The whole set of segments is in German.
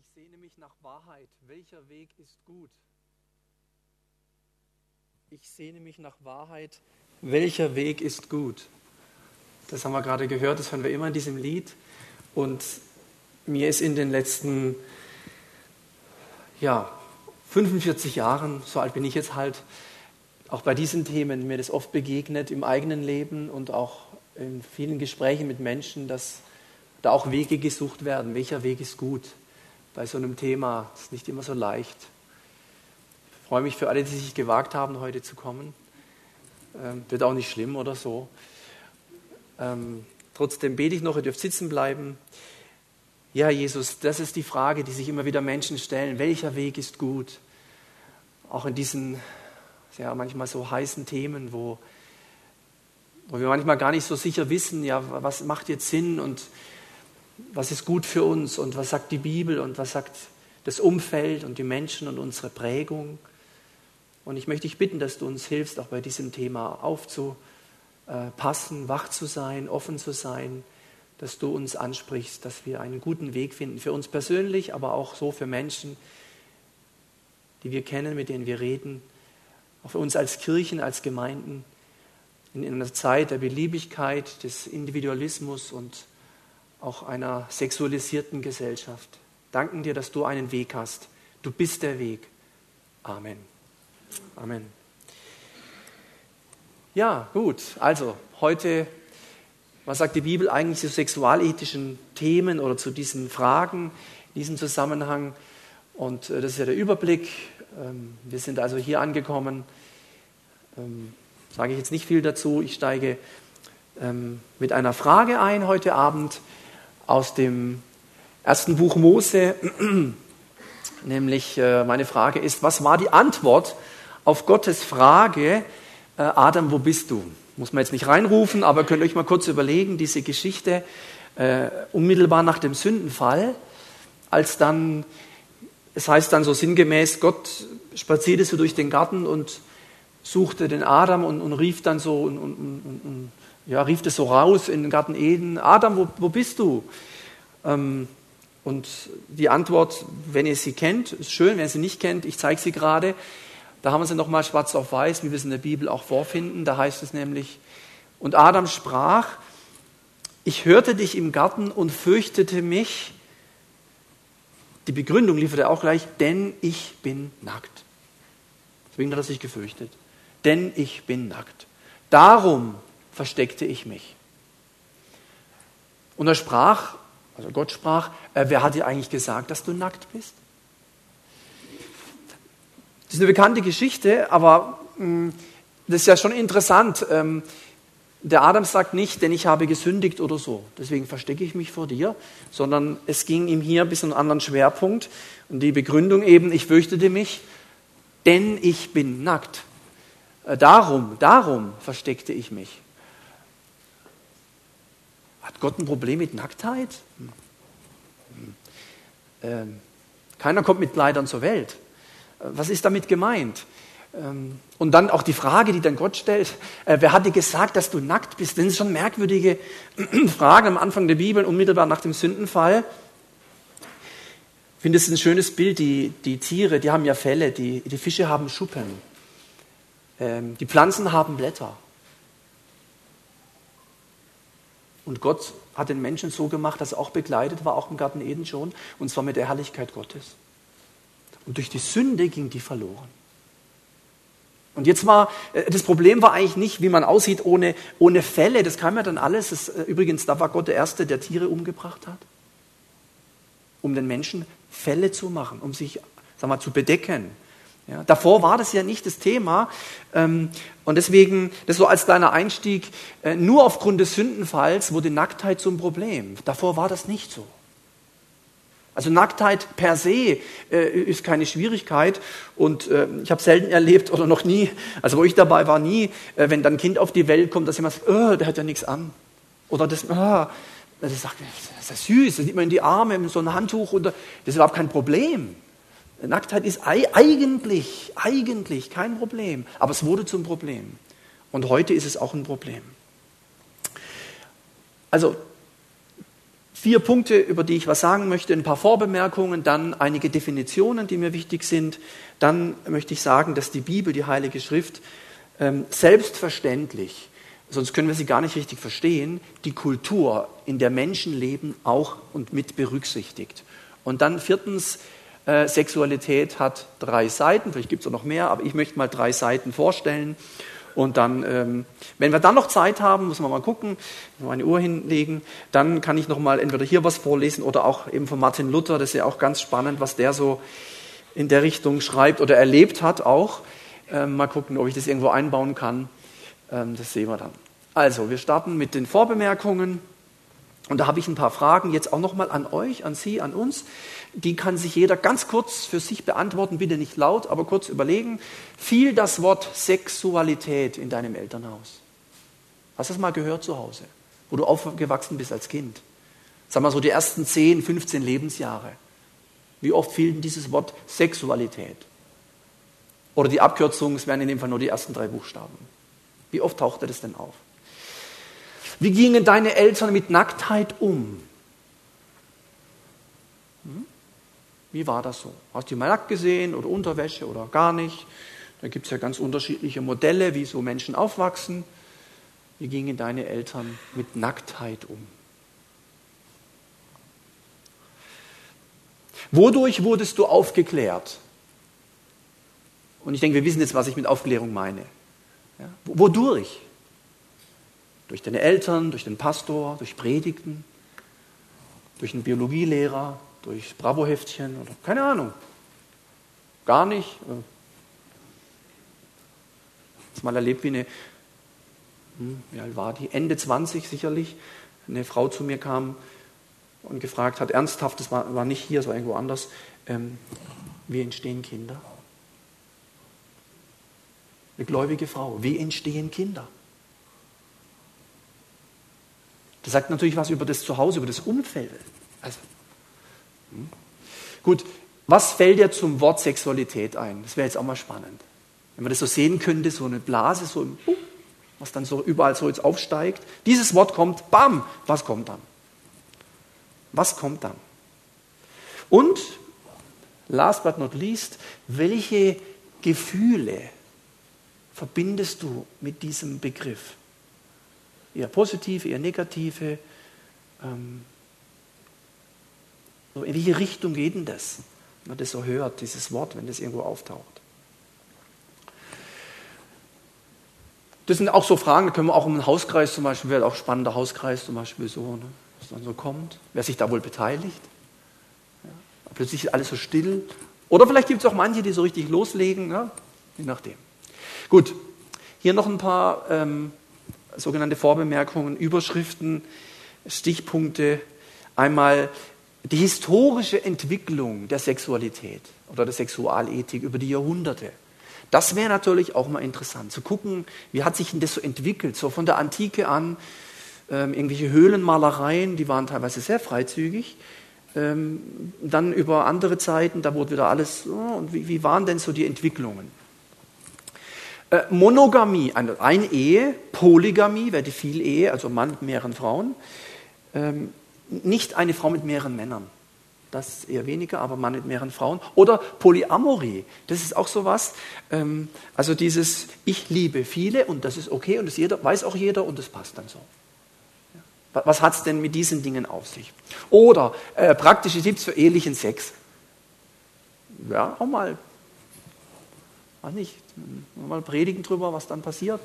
Ich sehne mich nach Wahrheit. Welcher Weg ist gut? Ich sehne mich nach Wahrheit. Welcher Weg ist gut? Das haben wir gerade gehört, das hören wir immer in diesem Lied. Und mir ist in den letzten 45 Jahren, so alt bin ich jetzt halt, auch bei diesen Themen, mir das oft begegnet im eigenen Leben und auch in vielen Gesprächen mit Menschen, dass da auch Wege gesucht werden. Welcher Weg ist gut? Bei so einem Thema ist nicht immer so leicht. Ich freue mich für alle, die sich gewagt haben, heute zu kommen. Wird auch nicht schlimm oder so. Trotzdem bete ich noch, ihr dürft sitzen bleiben. Ja, Jesus, das ist die Frage, die sich immer wieder Menschen stellen. Welcher Weg ist gut? Auch in diesen manchmal so heißen Themen, wo wir manchmal gar nicht so sicher wissen, was macht jetzt Sinn und was ist gut für uns und was sagt die Bibel und was sagt das Umfeld und die Menschen und unsere Prägung. Und ich möchte dich bitten, dass du uns hilfst, auch bei diesem Thema aufzupassen, wach zu sein, offen zu sein, dass du uns ansprichst, dass wir einen guten Weg finden, für uns persönlich, aber auch so für Menschen, die wir kennen, mit denen wir reden, auch für uns als Kirchen, als Gemeinden, in einer Zeit der Beliebigkeit, des Individualismus und auch einer sexualisierten Gesellschaft. Danken dir, dass du einen Weg hast. Du bist der Weg. Amen. Amen. Ja, gut. Also, heute, was sagt die Bibel eigentlich zu sexualethischen Themen oder zu diesen Fragen, in diesem Zusammenhang? Und das ist ja der Überblick. Wir sind also hier angekommen. Sage ich jetzt nicht viel dazu. Ich steige mit einer Frage ein heute Abend aus dem ersten Buch Mose. Nämlich, meine Frage ist, was war die Antwort auf Gottes Frage, Adam, wo bist du? Muss man jetzt nicht reinrufen, aber könnt euch mal kurz überlegen, diese Geschichte unmittelbar nach dem Sündenfall, als dann, es heißt dann so sinngemäß, Gott spazierte so durch den Garten und suchte den Adam und rief dann so rief das so raus in den Garten Eden: Adam, wo bist du? Und die Antwort, wenn ihr sie kennt, ist schön, wenn ihr sie nicht kennt, ich zeige sie gerade. Da haben wir sie nochmal schwarz auf weiß, wie wir es in der Bibel auch vorfinden. Da heißt es nämlich: Und Adam sprach: Ich hörte dich im Garten und fürchtete mich. Die Begründung liefert er auch gleich: Denn ich bin nackt. Deswegen hat er sich gefürchtet. Denn ich bin nackt. Darum versteckte ich mich. Und er sprach, also Gott sprach: Wer hat dir eigentlich gesagt, dass du nackt bist? Das ist eine bekannte Geschichte, aber das ist ja schon interessant. Der Adam sagt nicht: Denn ich habe gesündigt oder so, deswegen verstecke ich mich vor dir, sondern es ging ihm hier bis an einen anderen Schwerpunkt. Und die Begründung eben: Ich fürchtete mich, denn ich bin nackt. Darum versteckte ich mich. Hat Gott ein Problem mit Nacktheit? Keiner kommt mit Kleidern zur Welt. Was ist damit gemeint? Und dann auch die Frage, die dann Gott stellt: Wer hat dir gesagt, dass du nackt bist? Das sind schon merkwürdige Fragen am Anfang der Bibel, unmittelbar nach dem Sündenfall. Ich finde es ein schönes Bild, die Tiere, die haben ja Felle, die Fische haben Schuppen, die Pflanzen haben Blätter. Und Gott hat den Menschen so gemacht, dass er auch bekleidet war, auch im Garten Eden schon, und zwar mit der Herrlichkeit Gottes. Und durch die Sünde ging die verloren. Und jetzt das Problem war eigentlich nicht, wie man aussieht ohne Felle, das kam ja dann alles. Übrigens, da war Gott der Erste, der Tiere umgebracht hat, um den Menschen Felle zu machen, um sich zu bedecken. Ja, davor war das ja nicht das Thema, und deswegen, das so als kleiner Einstieg, nur aufgrund des Sündenfalls wurde Nacktheit zum Problem. Davor war das nicht so. Also Nacktheit per se ist keine Schwierigkeit, und ich habe selten erlebt oder noch nie, also wo ich dabei war, nie, wenn dann ein Kind auf die Welt kommt, dass jemand sagt: der hat ja nichts an. Oder das sagt: Das ist ja süß, das sieht man in die Arme, in so ein Handtuch, und das ist überhaupt kein Problem. Nacktheit ist eigentlich kein Problem, aber es wurde zum Problem. Und heute ist es auch ein Problem. Also 4 Punkte, über die ich was sagen möchte, ein paar Vorbemerkungen, dann einige Definitionen, die mir wichtig sind. Dann möchte ich sagen, dass die Bibel, die Heilige Schrift, selbstverständlich, sonst können wir sie gar nicht richtig verstehen, die Kultur, in der Menschen leben, auch und mit berücksichtigt. Und dann 4. Sexualität hat 3 Seiten, vielleicht gibt es auch noch mehr, aber ich möchte mal 3 Seiten vorstellen. Und dann, wenn wir dann noch Zeit haben, müssen wir mal gucken, meine Uhr hinlegen, dann kann ich noch mal entweder hier was vorlesen oder auch eben von Martin Luther, das ist ja auch ganz spannend, was der so in der Richtung schreibt oder erlebt hat auch. Mal gucken, ob ich das irgendwo einbauen kann, das sehen wir dann. Also, wir starten mit den Vorbemerkungen und da habe ich ein paar Fragen jetzt auch noch mal an euch, an Sie, an uns. Die kann sich jeder ganz kurz für sich beantworten, bitte nicht laut, aber kurz überlegen. Fiel das Wort Sexualität in deinem Elternhaus? Hast du das mal gehört zu Hause, wo du aufgewachsen bist als Kind? Sag mal so die ersten 10, 15 Lebensjahre. Wie oft fiel denn dieses Wort Sexualität? Oder die Abkürzung, es wären in dem Fall nur die ersten 3 Buchstaben. Wie oft tauchte das denn auf? Wie gingen deine Eltern mit Nacktheit um? Wie war das so? Hast du mal nackt gesehen oder Unterwäsche oder gar nicht? Da gibt es ja ganz unterschiedliche Modelle, wie so Menschen aufwachsen. Wie gingen deine Eltern mit Nacktheit um? Wodurch wurdest du aufgeklärt? Und ich denke, wir wissen jetzt, was ich mit Aufklärung meine. Ja? Wodurch? Durch deine Eltern, durch den Pastor, durch Predigten, durch einen Biologielehrer, durch Bravo-Heftchen oder keine Ahnung. Gar nicht. Ich habe mal erlebt, wie eine, wie alt war die? Ende 20 sicherlich, eine Frau zu mir kam und gefragt hat, ernsthaft, das war nicht hier, es war irgendwo anders, wie entstehen Kinder? Eine gläubige Frau, wie entstehen Kinder? Das sagt natürlich was über das Zuhause, über das Umfeld. Also, gut, was fällt dir zum Wort Sexualität ein? Das wäre jetzt auch mal spannend. Wenn man das so sehen könnte, so eine Blase, so ein was dann so überall so jetzt aufsteigt. Dieses Wort kommt, bam, was kommt dann? Was kommt dann? Und, last but not least, welche Gefühle verbindest du mit diesem Begriff? Eher positive, eher negative, so, in welche Richtung geht denn das, wenn man das so hört, dieses Wort, wenn das irgendwo auftaucht? Das sind auch so Fragen, da können wir auch um einen Hauskreis zum Beispiel, wäre auch ein spannender Hauskreis zum Beispiel so, ne, was dann so kommt, wer sich da wohl beteiligt. Ja, plötzlich ist alles so still. Oder vielleicht gibt es auch manche, die so richtig loslegen, ja, je nachdem. Gut, hier noch ein paar sogenannte Vorbemerkungen, Überschriften, Stichpunkte. Einmal die historische Entwicklung der Sexualität oder der Sexualethik über die Jahrhunderte, das wäre natürlich auch mal interessant, zu gucken, wie hat sich denn das so entwickelt, so von der Antike an, irgendwelche Höhlenmalereien, die waren teilweise sehr freizügig, dann über andere Zeiten, da wurde wieder alles, und wie waren denn so die Entwicklungen? Monogamie, eine Ehe, Polygamie, wäre die Vielehe, also Mann mit mehreren Frauen, nicht eine Frau mit mehreren Männern, das eher weniger, aber Mann mit mehreren Frauen. Oder Polyamorie, das ist auch sowas, also dieses ich liebe viele und das ist okay und das jeder, weiß auch jeder und das passt dann so. Was hat es denn mit diesen Dingen auf sich? Oder praktische Tipps für ehelichen Sex. Ja, auch mal, weiß nicht, mal predigen drüber, was dann passiert.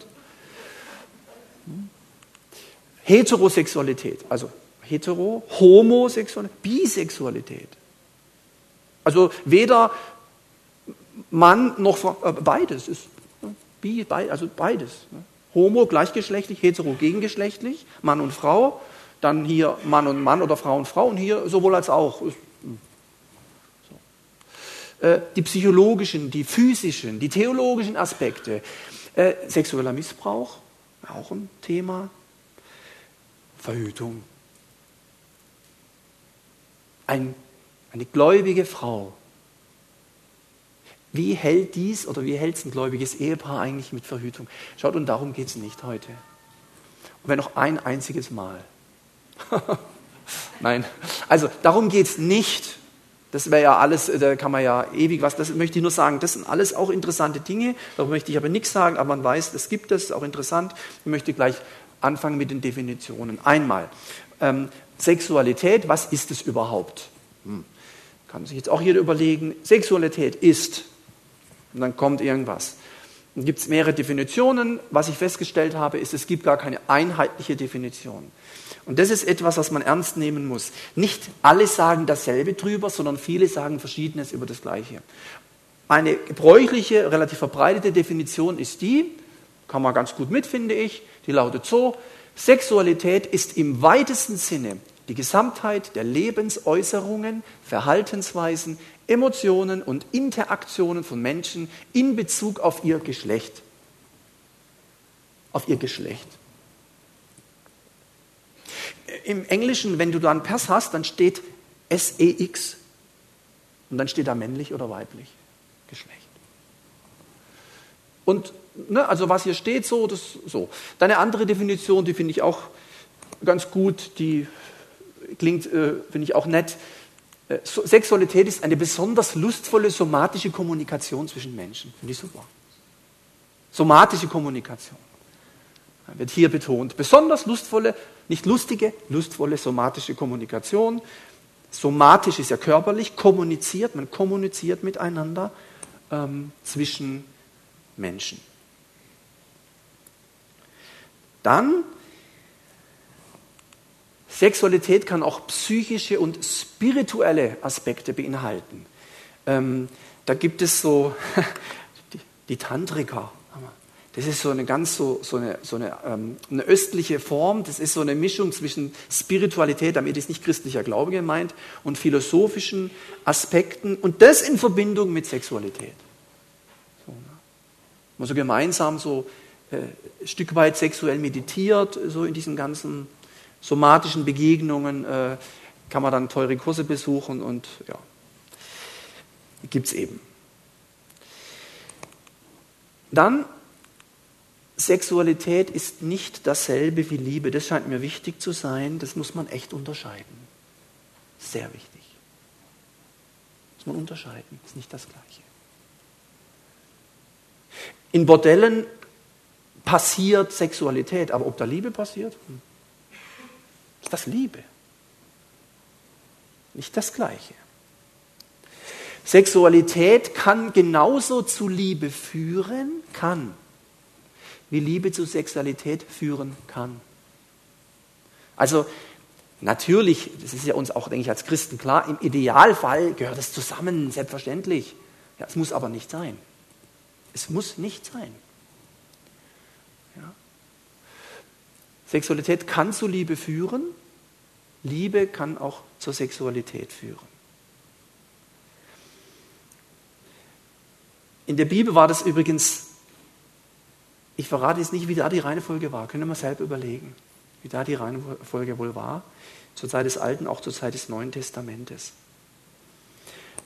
Heterosexualität, also Hetero, Homosexualität, Bisexualität. Also weder Mann noch Frau, beides ist. Also beides. Homo gleichgeschlechtlich, hetero gegengeschlechtlich, Mann und Frau, dann hier Mann oder Frau und hier sowohl als auch. So. Die psychologischen, die physischen, die theologischen Aspekte. Sexueller Missbrauch, auch ein Thema. Verhütung. Eine gläubige Frau. Wie hält dies oder wie hält es ein gläubiges Ehepaar eigentlich mit Verhütung? Schaut, und darum geht es nicht heute. Und wenn noch ein einziges Mal. Nein, also darum geht es nicht. Das wäre ja alles, da kann man ja ewig was, das möchte ich nur sagen, das sind alles auch interessante Dinge, darüber möchte ich aber nichts sagen, aber man weiß, es gibt das, ist auch interessant. Ich möchte gleich anfangen mit den Definitionen. Einmal, Sexualität, was ist es überhaupt? Kann sich jetzt auch jeder überlegen, Sexualität ist, und dann kommt irgendwas. Dann gibt es mehrere Definitionen. Was ich festgestellt habe, ist, es gibt gar keine einheitliche Definition. Und das ist etwas, was man ernst nehmen muss. Nicht alle sagen dasselbe drüber, sondern viele sagen Verschiedenes über das Gleiche. Eine gebräuchliche, relativ verbreitete Definition ist die, kann man ganz gut mit, finde ich, die lautet so: Sexualität ist im weitesten Sinne die Gesamtheit der Lebensäußerungen, Verhaltensweisen, Emotionen und Interaktionen von Menschen in Bezug auf ihr Geschlecht. Auf ihr Geschlecht. Im Englischen, wenn du da einen Pass hast, dann steht SEX und dann steht da männlich oder weiblich Geschlecht. Und ne, also was hier steht, so, das so. Dann eine andere Definition, die finde ich auch ganz gut, die klingt, finde ich auch nett. Sexualität ist eine besonders lustvolle somatische Kommunikation zwischen Menschen. Finde ich super. Somatische Kommunikation. Wird hier betont. Besonders lustvolle, nicht lustige, lustvolle somatische Kommunikation. Somatisch ist ja körperlich, kommuniziert, man kommuniziert miteinander zwischen Menschen. Dann, Sexualität kann auch psychische und spirituelle Aspekte beinhalten. Da gibt es so die Tantriker. Das ist so eine ganz eine östliche Form. Das ist so eine Mischung zwischen Spiritualität, damit ist nicht christlicher Glaube gemeint, und philosophischen Aspekten. Und das in Verbindung mit Sexualität. So, ne? Man so gemeinsam so ein Stück weit sexuell meditiert, so in diesen ganzen somatischen Begegnungen kann man dann teure Kurse besuchen und ja, gibt's eben. Dann, Sexualität ist nicht dasselbe wie Liebe. Das scheint mir wichtig zu sein, das muss man echt unterscheiden. Sehr wichtig. Muss man unterscheiden, ist nicht das Gleiche. In Bordellen passiert Sexualität, aber ob da Liebe passiert? Ist das Liebe? Nicht das Gleiche. Sexualität kann genauso zu Liebe führen, kann, wie Liebe zu Sexualität führen kann. Also natürlich, das ist ja uns auch, denke ich, als Christen klar, im Idealfall gehört es zusammen, selbstverständlich. Ja, es muss aber nicht sein. Es muss nicht sein. Sexualität kann zu Liebe führen, Liebe kann auch zur Sexualität führen. In der Bibel war das übrigens, ich verrate jetzt nicht, wie da die Reihenfolge war, können wir selber überlegen, wie da die Reihenfolge wohl war, zur Zeit des Alten, auch zur Zeit des Neuen Testamentes.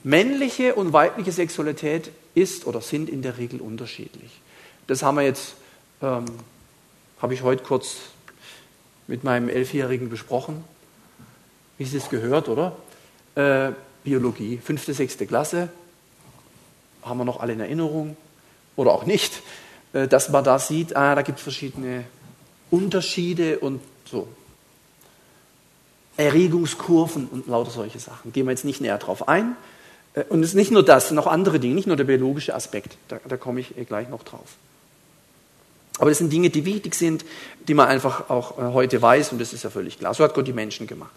Männliche und weibliche Sexualität ist oder sind in der Regel unterschiedlich. Das haben wir jetzt, habe ich heute kurz mit meinem 11-Jährigen besprochen, wie es das gehört, oder? Biologie, 5., 6. Klasse, haben wir noch alle in Erinnerung, oder auch nicht, dass man da sieht, da gibt es verschiedene Unterschiede und so. Erregungskurven und lauter solche Sachen. Gehen wir jetzt nicht näher drauf ein. Und es ist nicht nur das, noch andere Dinge, nicht nur der biologische Aspekt, da komme ich gleich noch drauf. Aber das sind Dinge, die wichtig sind, die man einfach auch heute weiß und das ist ja völlig klar. So hat Gott die Menschen gemacht.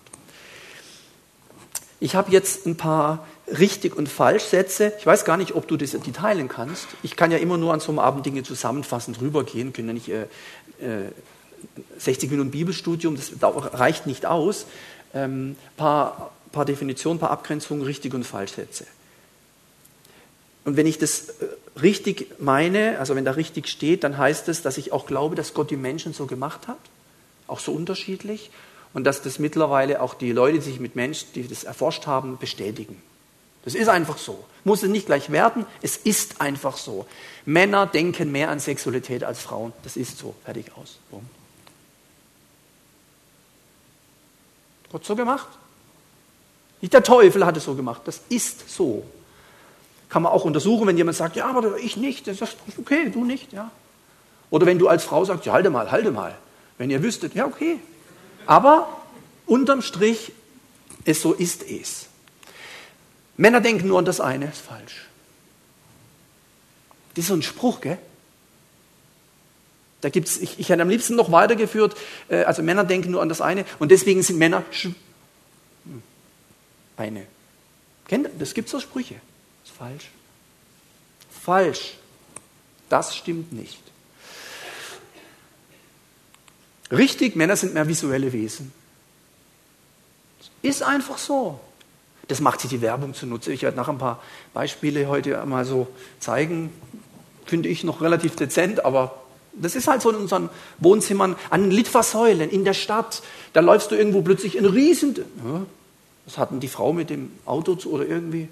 Ich habe jetzt ein paar richtig und falsch Sätze. Ich weiß gar nicht, ob du das die teilen kannst. Ich kann ja immer nur an so einem Abend Dinge zusammenfassend rübergehen. Können ja nicht 60 Minuten Bibelstudium, das reicht nicht aus. Paar Definitionen, paar Abgrenzungen, richtig und falsch Sätze. Und wenn ich das richtig meine, also wenn da richtig steht, dann heißt es, dass ich auch glaube, dass Gott die Menschen so gemacht hat, auch so unterschiedlich, und dass das mittlerweile auch die Leute, die sich mit Menschen, die das erforscht haben, bestätigen. Das ist einfach so. Muss es nicht gleich werden, es ist einfach so. Männer denken mehr an Sexualität als Frauen. Das ist so. Fertig, aus. Boom. Gott so gemacht. Nicht der Teufel hat es so gemacht, das ist so. Kann man auch untersuchen, wenn jemand sagt, ja, aber ich nicht, das ist okay, du nicht. Ja. Oder wenn du als Frau sagst, ja, halte mal, wenn ihr wüsstet, ja, okay. Aber unterm Strich, so ist es. Männer denken nur an das eine, ist falsch. Das ist so ein Spruch, gell? Da gibt's, ich hätte am liebsten noch weitergeführt, also Männer denken nur an das eine und deswegen sind Männer eine. Kennt ihr? Das gibt so Sprüche. Das ist falsch. Falsch. Das stimmt nicht. Richtig, Männer sind mehr visuelle Wesen. Ist einfach so. Das macht sich die Werbung zunutze. Ich werde nachher ein paar Beispiele heute mal so zeigen. Finde ich noch relativ dezent, aber das ist halt so in unseren Wohnzimmern, an Litfaßsäulen, in der Stadt. Da läufst du irgendwo plötzlich in riesen... Was hatten die Frau mit dem Auto oder irgendwie?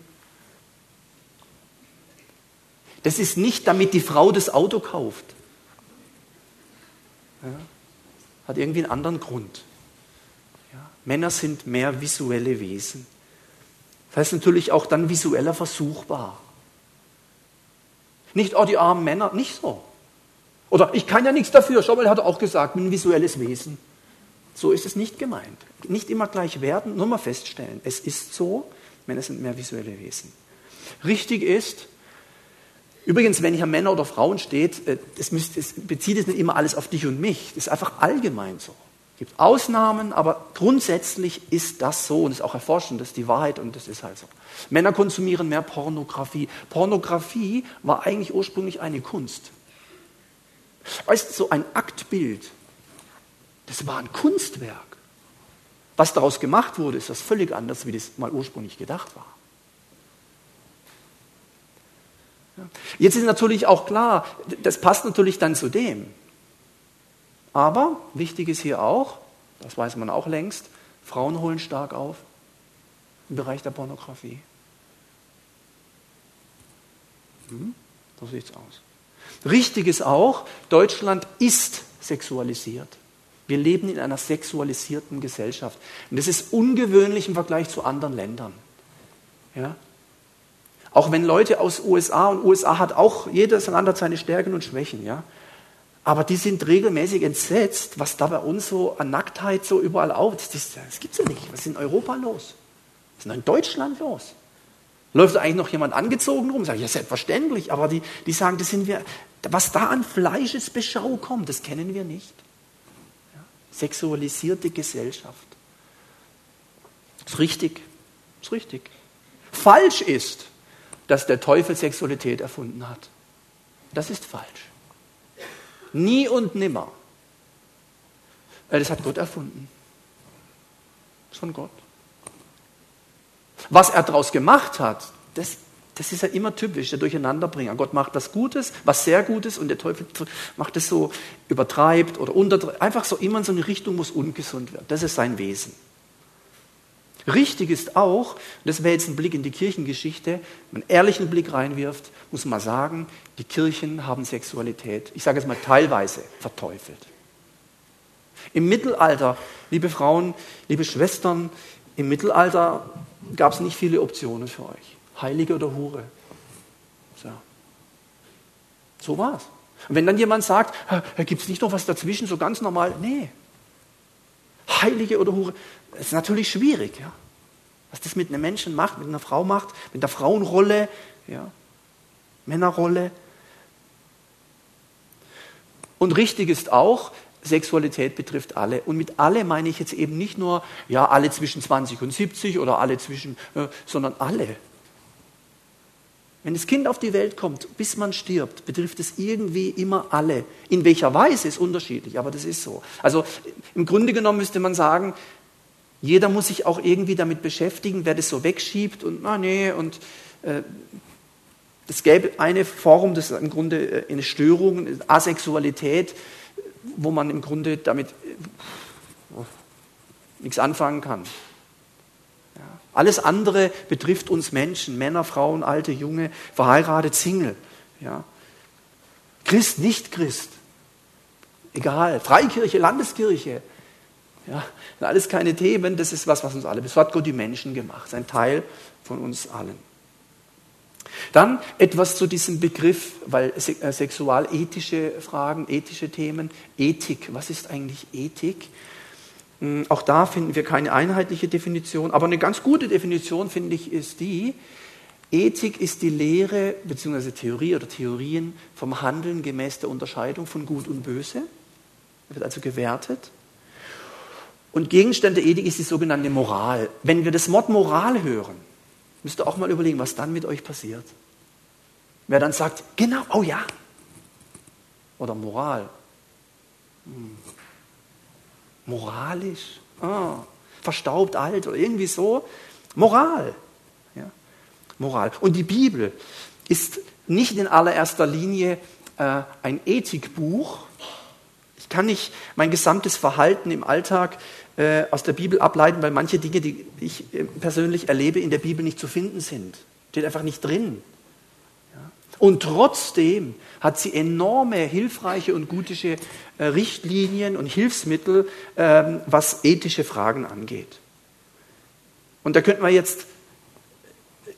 Das ist nicht, damit die Frau das Auto kauft. Ja. Hat irgendwie einen anderen Grund. Ja. Männer sind mehr visuelle Wesen. Das heißt natürlich auch dann visueller versuchbar. Nicht, oh, die armen Männer, nicht so. Oder ich kann ja nichts dafür. Schau mal, er hat auch gesagt, ein visuelles Wesen. So ist es nicht gemeint. Nicht immer gleich werden, nur mal feststellen. Es ist so, Männer sind mehr visuelle Wesen. Richtig ist, übrigens, wenn hier Männer oder Frauen steht, es bezieht es nicht immer alles auf dich und mich. Das ist einfach allgemein so. Es gibt Ausnahmen, aber grundsätzlich ist das so. Und es ist auch erforschen, das ist die Wahrheit und das ist halt so. Männer konsumieren mehr Pornografie. Pornografie war eigentlich ursprünglich eine Kunst. Weißt du, so ein Aktbild, das war ein Kunstwerk. Was daraus gemacht wurde, ist was völlig anderes, wie das mal ursprünglich gedacht war. Jetzt ist natürlich auch klar, das passt natürlich dann zu dem. Aber wichtig ist hier auch, das weiß man auch längst, Frauen holen stark auf im Bereich der Pornografie. So sieht es aus. Richtig ist auch, Deutschland ist sexualisiert. Wir leben in einer sexualisierten Gesellschaft. Und das ist ungewöhnlich im Vergleich zu anderen Ländern. Ja? Auch wenn Leute aus USA, und USA hat auch jedes Land hat seine Stärken und Schwächen, ja? Aber die sind regelmäßig entsetzt, was da bei uns so an Nacktheit so überall auf ist. Das gibt es ja nicht. Was ist in Europa los? Was ist in Deutschland los? Läuft eigentlich noch jemand angezogen rum? Sag ich, ja, selbstverständlich. Aber die sagen, das sind wir, was da an Fleischesbeschau kommt, das kennen wir nicht. Ja? Sexualisierte Gesellschaft. Ist richtig. Ist richtig. Falsch ist, dass der Teufel Sexualität erfunden hat. Das ist falsch. Nie und nimmer. Das hat Gott erfunden. Das ist von Gott. Was er daraus gemacht hat, das ist ja immer typisch, der Durcheinanderbringer. Gott macht was Gutes, was sehr Gutes und der Teufel macht es so, übertreibt oder untertreibt. Einfach so immer in so eine Richtung, wo es ungesund wird. Das ist sein Wesen. Richtig ist auch, und das wäre jetzt ein Blick in die Kirchengeschichte, wenn man einen ehrlichen Blick reinwirft, muss man sagen, die Kirchen haben Sexualität, ich sage es mal teilweise, verteufelt. Im Mittelalter, liebe Frauen, liebe Schwestern, im Mittelalter gab es nicht viele Optionen für euch. Heilige oder Hure. So war es. Und wenn dann jemand sagt, gibt es nicht noch was dazwischen, so ganz normal, nee. Heilige oder Hure, das ist natürlich schwierig, ja? Was das mit einem Menschen macht, mit einer Frau macht, mit der Frauenrolle, ja? Männerrolle. Und richtig ist auch, Sexualität betrifft alle. Und mit alle meine ich jetzt eben nicht nur, ja, alle zwischen 20 und 70 oder alle zwischen, sondern alle. Wenn das Kind auf die Welt kommt, bis man stirbt, betrifft es irgendwie immer alle. In welcher Weise ist unterschiedlich, aber das ist so. Also im Grunde genommen müsste man sagen, jeder muss sich auch irgendwie damit beschäftigen, wer das so wegschiebt und na nee, und es gäbe eine Form, das ist im Grunde eine Störung, eine Asexualität, wo man im Grunde damit nichts anfangen kann. Alles andere betrifft uns Menschen, Männer, Frauen, Alte, Junge, verheiratet, Single. Ja. Christ, nicht Christ. Egal, Freikirche, Landeskirche. Ja, sind alles keine Themen, das ist was uns alle, das hat Gott die Menschen gemacht, ein Teil von uns allen. Dann etwas zu diesem Begriff, weil sexualethische Fragen, ethische Themen, Ethik, was ist eigentlich Ethik? Auch da finden wir keine einheitliche Definition, aber eine ganz gute Definition, finde ich, ist die, Ethik ist die Lehre bzw. Theorie oder Theorien vom Handeln gemäß der Unterscheidung von Gut und Böse, wird also gewertet. Und Gegenstand der Ethik ist die sogenannte Moral. Wenn wir das Wort Moral hören, müsst ihr auch mal überlegen, was dann mit euch passiert. Wer dann sagt, genau, oh ja, oder Moral, moralisch, verstaubt, alt oder irgendwie so, Moral. Ja, Moral. Und die Bibel ist nicht in allererster Linie ein Ethikbuch. Ich kann nicht mein gesamtes Verhalten im Alltag aus der Bibel ableiten, weil manche Dinge, die ich persönlich erlebe, in der Bibel nicht zu finden sind. Steht einfach nicht drin. Ja. Und trotzdem hat sie enorme, hilfreiche und gute Richtlinien und Hilfsmittel, was ethische Fragen angeht. Und da könnten wir jetzt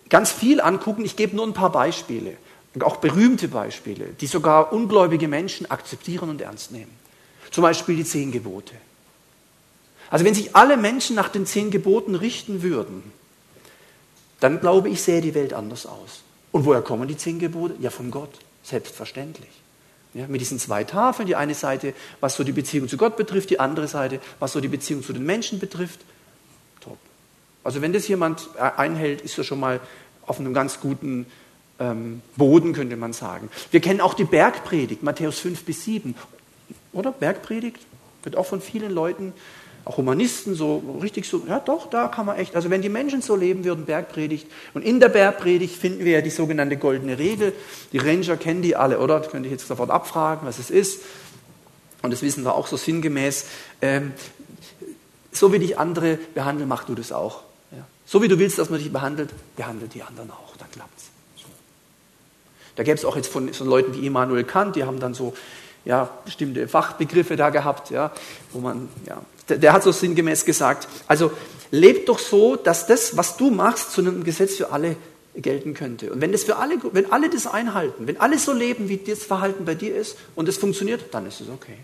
ganz viel angucken. Ich gebe nur ein paar Beispiele, auch berühmte Beispiele, die sogar ungläubige Menschen akzeptieren und ernst nehmen. Zum Beispiel die 10 Gebote. Also wenn sich alle Menschen nach den 10 Geboten richten würden, dann glaube ich, sähe die Welt anders aus. Und woher kommen die 10 Gebote? Ja, von Gott, selbstverständlich. Ja, mit diesen 2 Tafeln, die eine Seite, was so die Beziehung zu Gott betrifft, die andere Seite, was so die Beziehung zu den Menschen betrifft. Top. Also wenn das jemand einhält, ist er schon mal auf einem ganz guten Boden, könnte man sagen. Wir kennen auch die Bergpredigt, Matthäus 5-7. Oder? Bergpredigt wird auch von vielen Leuten, auch Humanisten, so richtig so, ja doch, da kann man echt, also wenn die Menschen so leben würden, Bergpredigt. Und in der Bergpredigt finden wir ja die sogenannte goldene Regel. Die Ranger kennen die alle, oder? Das könnte ich jetzt sofort abfragen, was es ist. Und das wissen wir auch so sinngemäß. So wie dich andere behandeln, mach du das auch. Ja. So wie du willst, dass man dich behandelt, behandelt die anderen auch, dann klappt's. Da gäbe es auch jetzt von Leuten wie Immanuel Kant, die haben dann so bestimmte Fachbegriffe da gehabt, wo man, der hat so sinngemäß gesagt, also lebt doch so, dass das, was du machst, zu einem Gesetz für alle gelten könnte. Und wenn das für alle, wenn alle das einhalten, wenn alle so leben, wie das Verhalten bei dir ist und das funktioniert, dann ist es okay.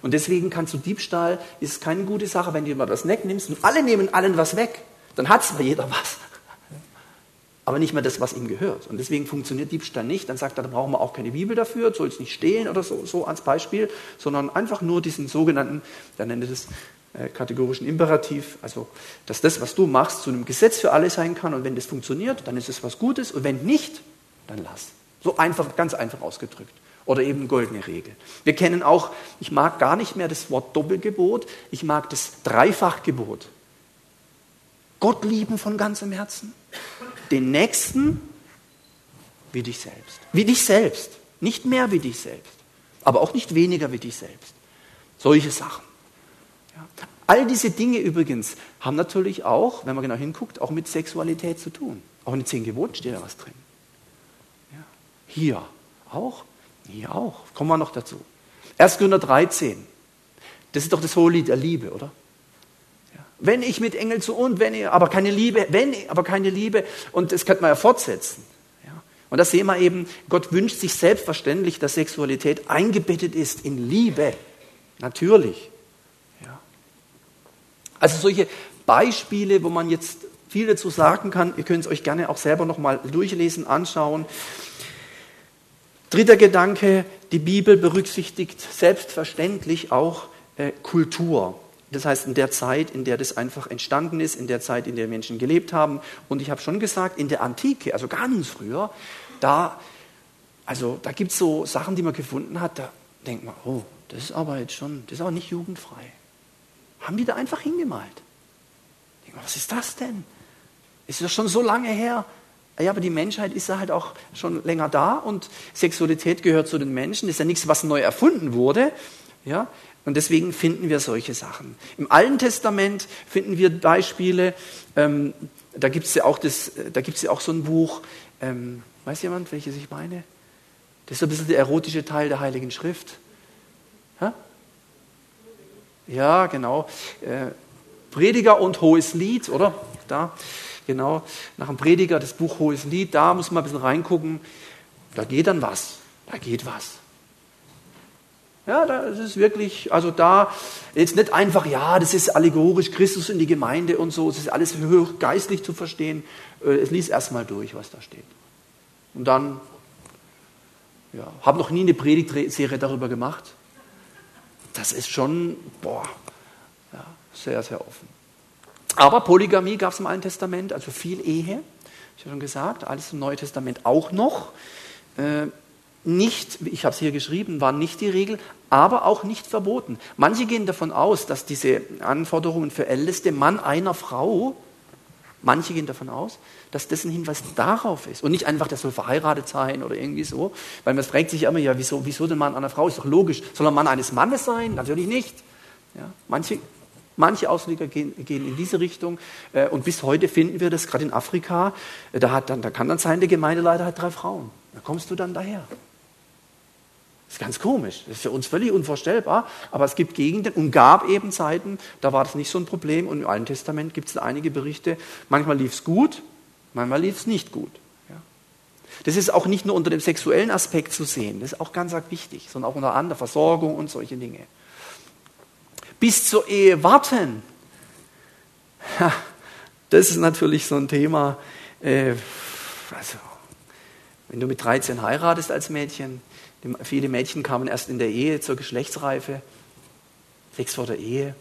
Und deswegen kannst du Diebstahl, ist keine gute Sache, wenn du mal was wegnimmst und alle nehmen allen was weg, dann hat zwar jeder was, aber nicht mehr das, was ihm gehört. Und deswegen funktioniert Diebstahl nicht. Dann sagt er, da brauchen wir auch keine Bibel dafür, soll es nicht stehen oder so als Beispiel, sondern einfach nur diesen sogenannten, der nennt es kategorischen Imperativ, also dass das, was du machst, zu einem Gesetz für alle sein kann und wenn das funktioniert, dann ist es was Gutes und wenn nicht, dann lass. So einfach, ganz einfach ausgedrückt. Oder eben goldene Regel. Wir kennen auch, ich mag gar nicht mehr das Wort Doppelgebot, ich mag das Dreifachgebot. Gott lieben von ganzem Herzen. Den Nächsten wie dich selbst. Wie dich selbst. Nicht mehr wie dich selbst. Aber auch nicht weniger wie dich selbst. Solche Sachen. Ja. All diese Dinge übrigens haben natürlich auch, wenn man genau hinguckt, auch mit Sexualität zu tun. Auch in den 10 Geboten steht da was drin. Ja. Hier auch. Hier auch. Kommen wir noch dazu. 1. Korinther 13. Das ist doch das Hohelied der Liebe, oder? Wenn ich mit Engeln zu und, wenn ihr, aber keine Liebe, wenn, aber keine Liebe. Und das könnte man ja fortsetzen. Ja. Und das sehen wir eben, Gott wünscht sich selbstverständlich, dass Sexualität eingebettet ist in Liebe. Natürlich. Ja. Also solche Beispiele, wo man jetzt viel dazu sagen kann, ihr könnt es euch gerne auch selber nochmal durchlesen, anschauen. Dritter Gedanke, die Bibel berücksichtigt selbstverständlich auch Kultur. Das heißt, in der Zeit, in der das einfach entstanden ist, in der Zeit, in der Menschen gelebt haben. Und ich habe schon gesagt, in der Antike, also ganz früher, da gibt es so Sachen, die man gefunden hat, da denkt man, oh, das ist aber jetzt schon, das ist aber nicht jugendfrei. Haben die da einfach hingemalt? Denkt man, was ist das denn? Ist das schon so lange her? Ja, aber die Menschheit ist ja halt auch schon länger da und Sexualität gehört zu den Menschen. Das ist ja nichts, was neu erfunden wurde, ja. Und deswegen finden wir solche Sachen. Im Alten Testament finden wir Beispiele, da gibt es ja auch so ein Buch, weiß jemand, welches ich meine? Das ist so ein bisschen der erotische Teil der Heiligen Schrift. Ha? Ja, genau. Prediger und Hohes Lied, oder? Da, genau. Nach dem Prediger das Buch Hohes Lied, da muss man ein bisschen reingucken. Da geht dann was. Da geht was. Ja, das ist wirklich, also da jetzt nicht einfach, ja, das ist allegorisch, Christus in die Gemeinde und so, es ist alles geistlich zu verstehen. Es lies erstmal durch, was da steht. Und dann, ja, habe noch nie eine Predigtserie darüber gemacht. Das ist schon, ja, sehr, sehr offen. Aber Polygamie gab es im Alten Testament, also viel Ehe. Ich habe schon gesagt, alles im Neuen Testament auch noch. Nicht, ich habe es hier geschrieben, war nicht die Regel, aber auch nicht verboten. Manche gehen davon aus, dass diese Anforderungen für Älteste, Mann einer Frau, manche gehen davon aus, dass das ein Hinweis darauf ist. Und nicht einfach, der soll verheiratet sein oder irgendwie so. Weil man fragt sich immer, ja, wieso denn Mann einer Frau? Ist doch logisch. Soll er Mann eines Mannes sein? Natürlich nicht. Ja, manche Ausleger gehen in diese Richtung. Und bis heute finden wir das gerade in Afrika. Da kann dann sein, der Gemeindeleiter hat 3 Frauen. Da kommst du dann daher. Das ist ganz komisch, das ist für uns völlig unvorstellbar, aber es gibt Gegenden und gab eben Zeiten, da war das nicht so ein Problem und im Alten Testament gibt es einige Berichte, manchmal lief es gut, manchmal lief es nicht gut. Ja. Das ist auch nicht nur unter dem sexuellen Aspekt zu sehen, das ist auch ganz wichtig, sondern auch unter anderem Versorgung und solche Dinge. Bis zur Ehe warten, ja, das ist natürlich so ein Thema, also wenn du mit 13 heiratest als Mädchen, viele Mädchen kamen erst in der Ehe zur Geschlechtsreife. Sex vor der Ehe.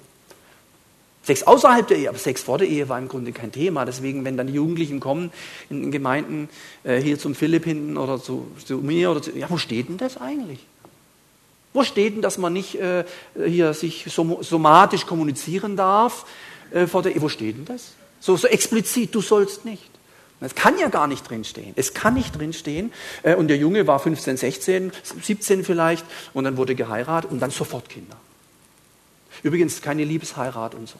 Sex außerhalb der Ehe, aber Sex vor der Ehe war im Grunde kein Thema. Deswegen, wenn dann die Jugendlichen kommen in Gemeinden, hier zum Philipp hinten oder zu mir, oder ja, wo steht denn das eigentlich? Wo steht denn, dass man nicht hier sich somatisch kommunizieren darf vor der Ehe? Wo steht denn das? So explizit, du sollst nicht. Es kann ja gar nicht drinstehen. Es kann nicht drinstehen. Und der Junge war 15, 16, 17 vielleicht und dann wurde geheiratet und dann sofort Kinder. Übrigens keine Liebesheirat und so.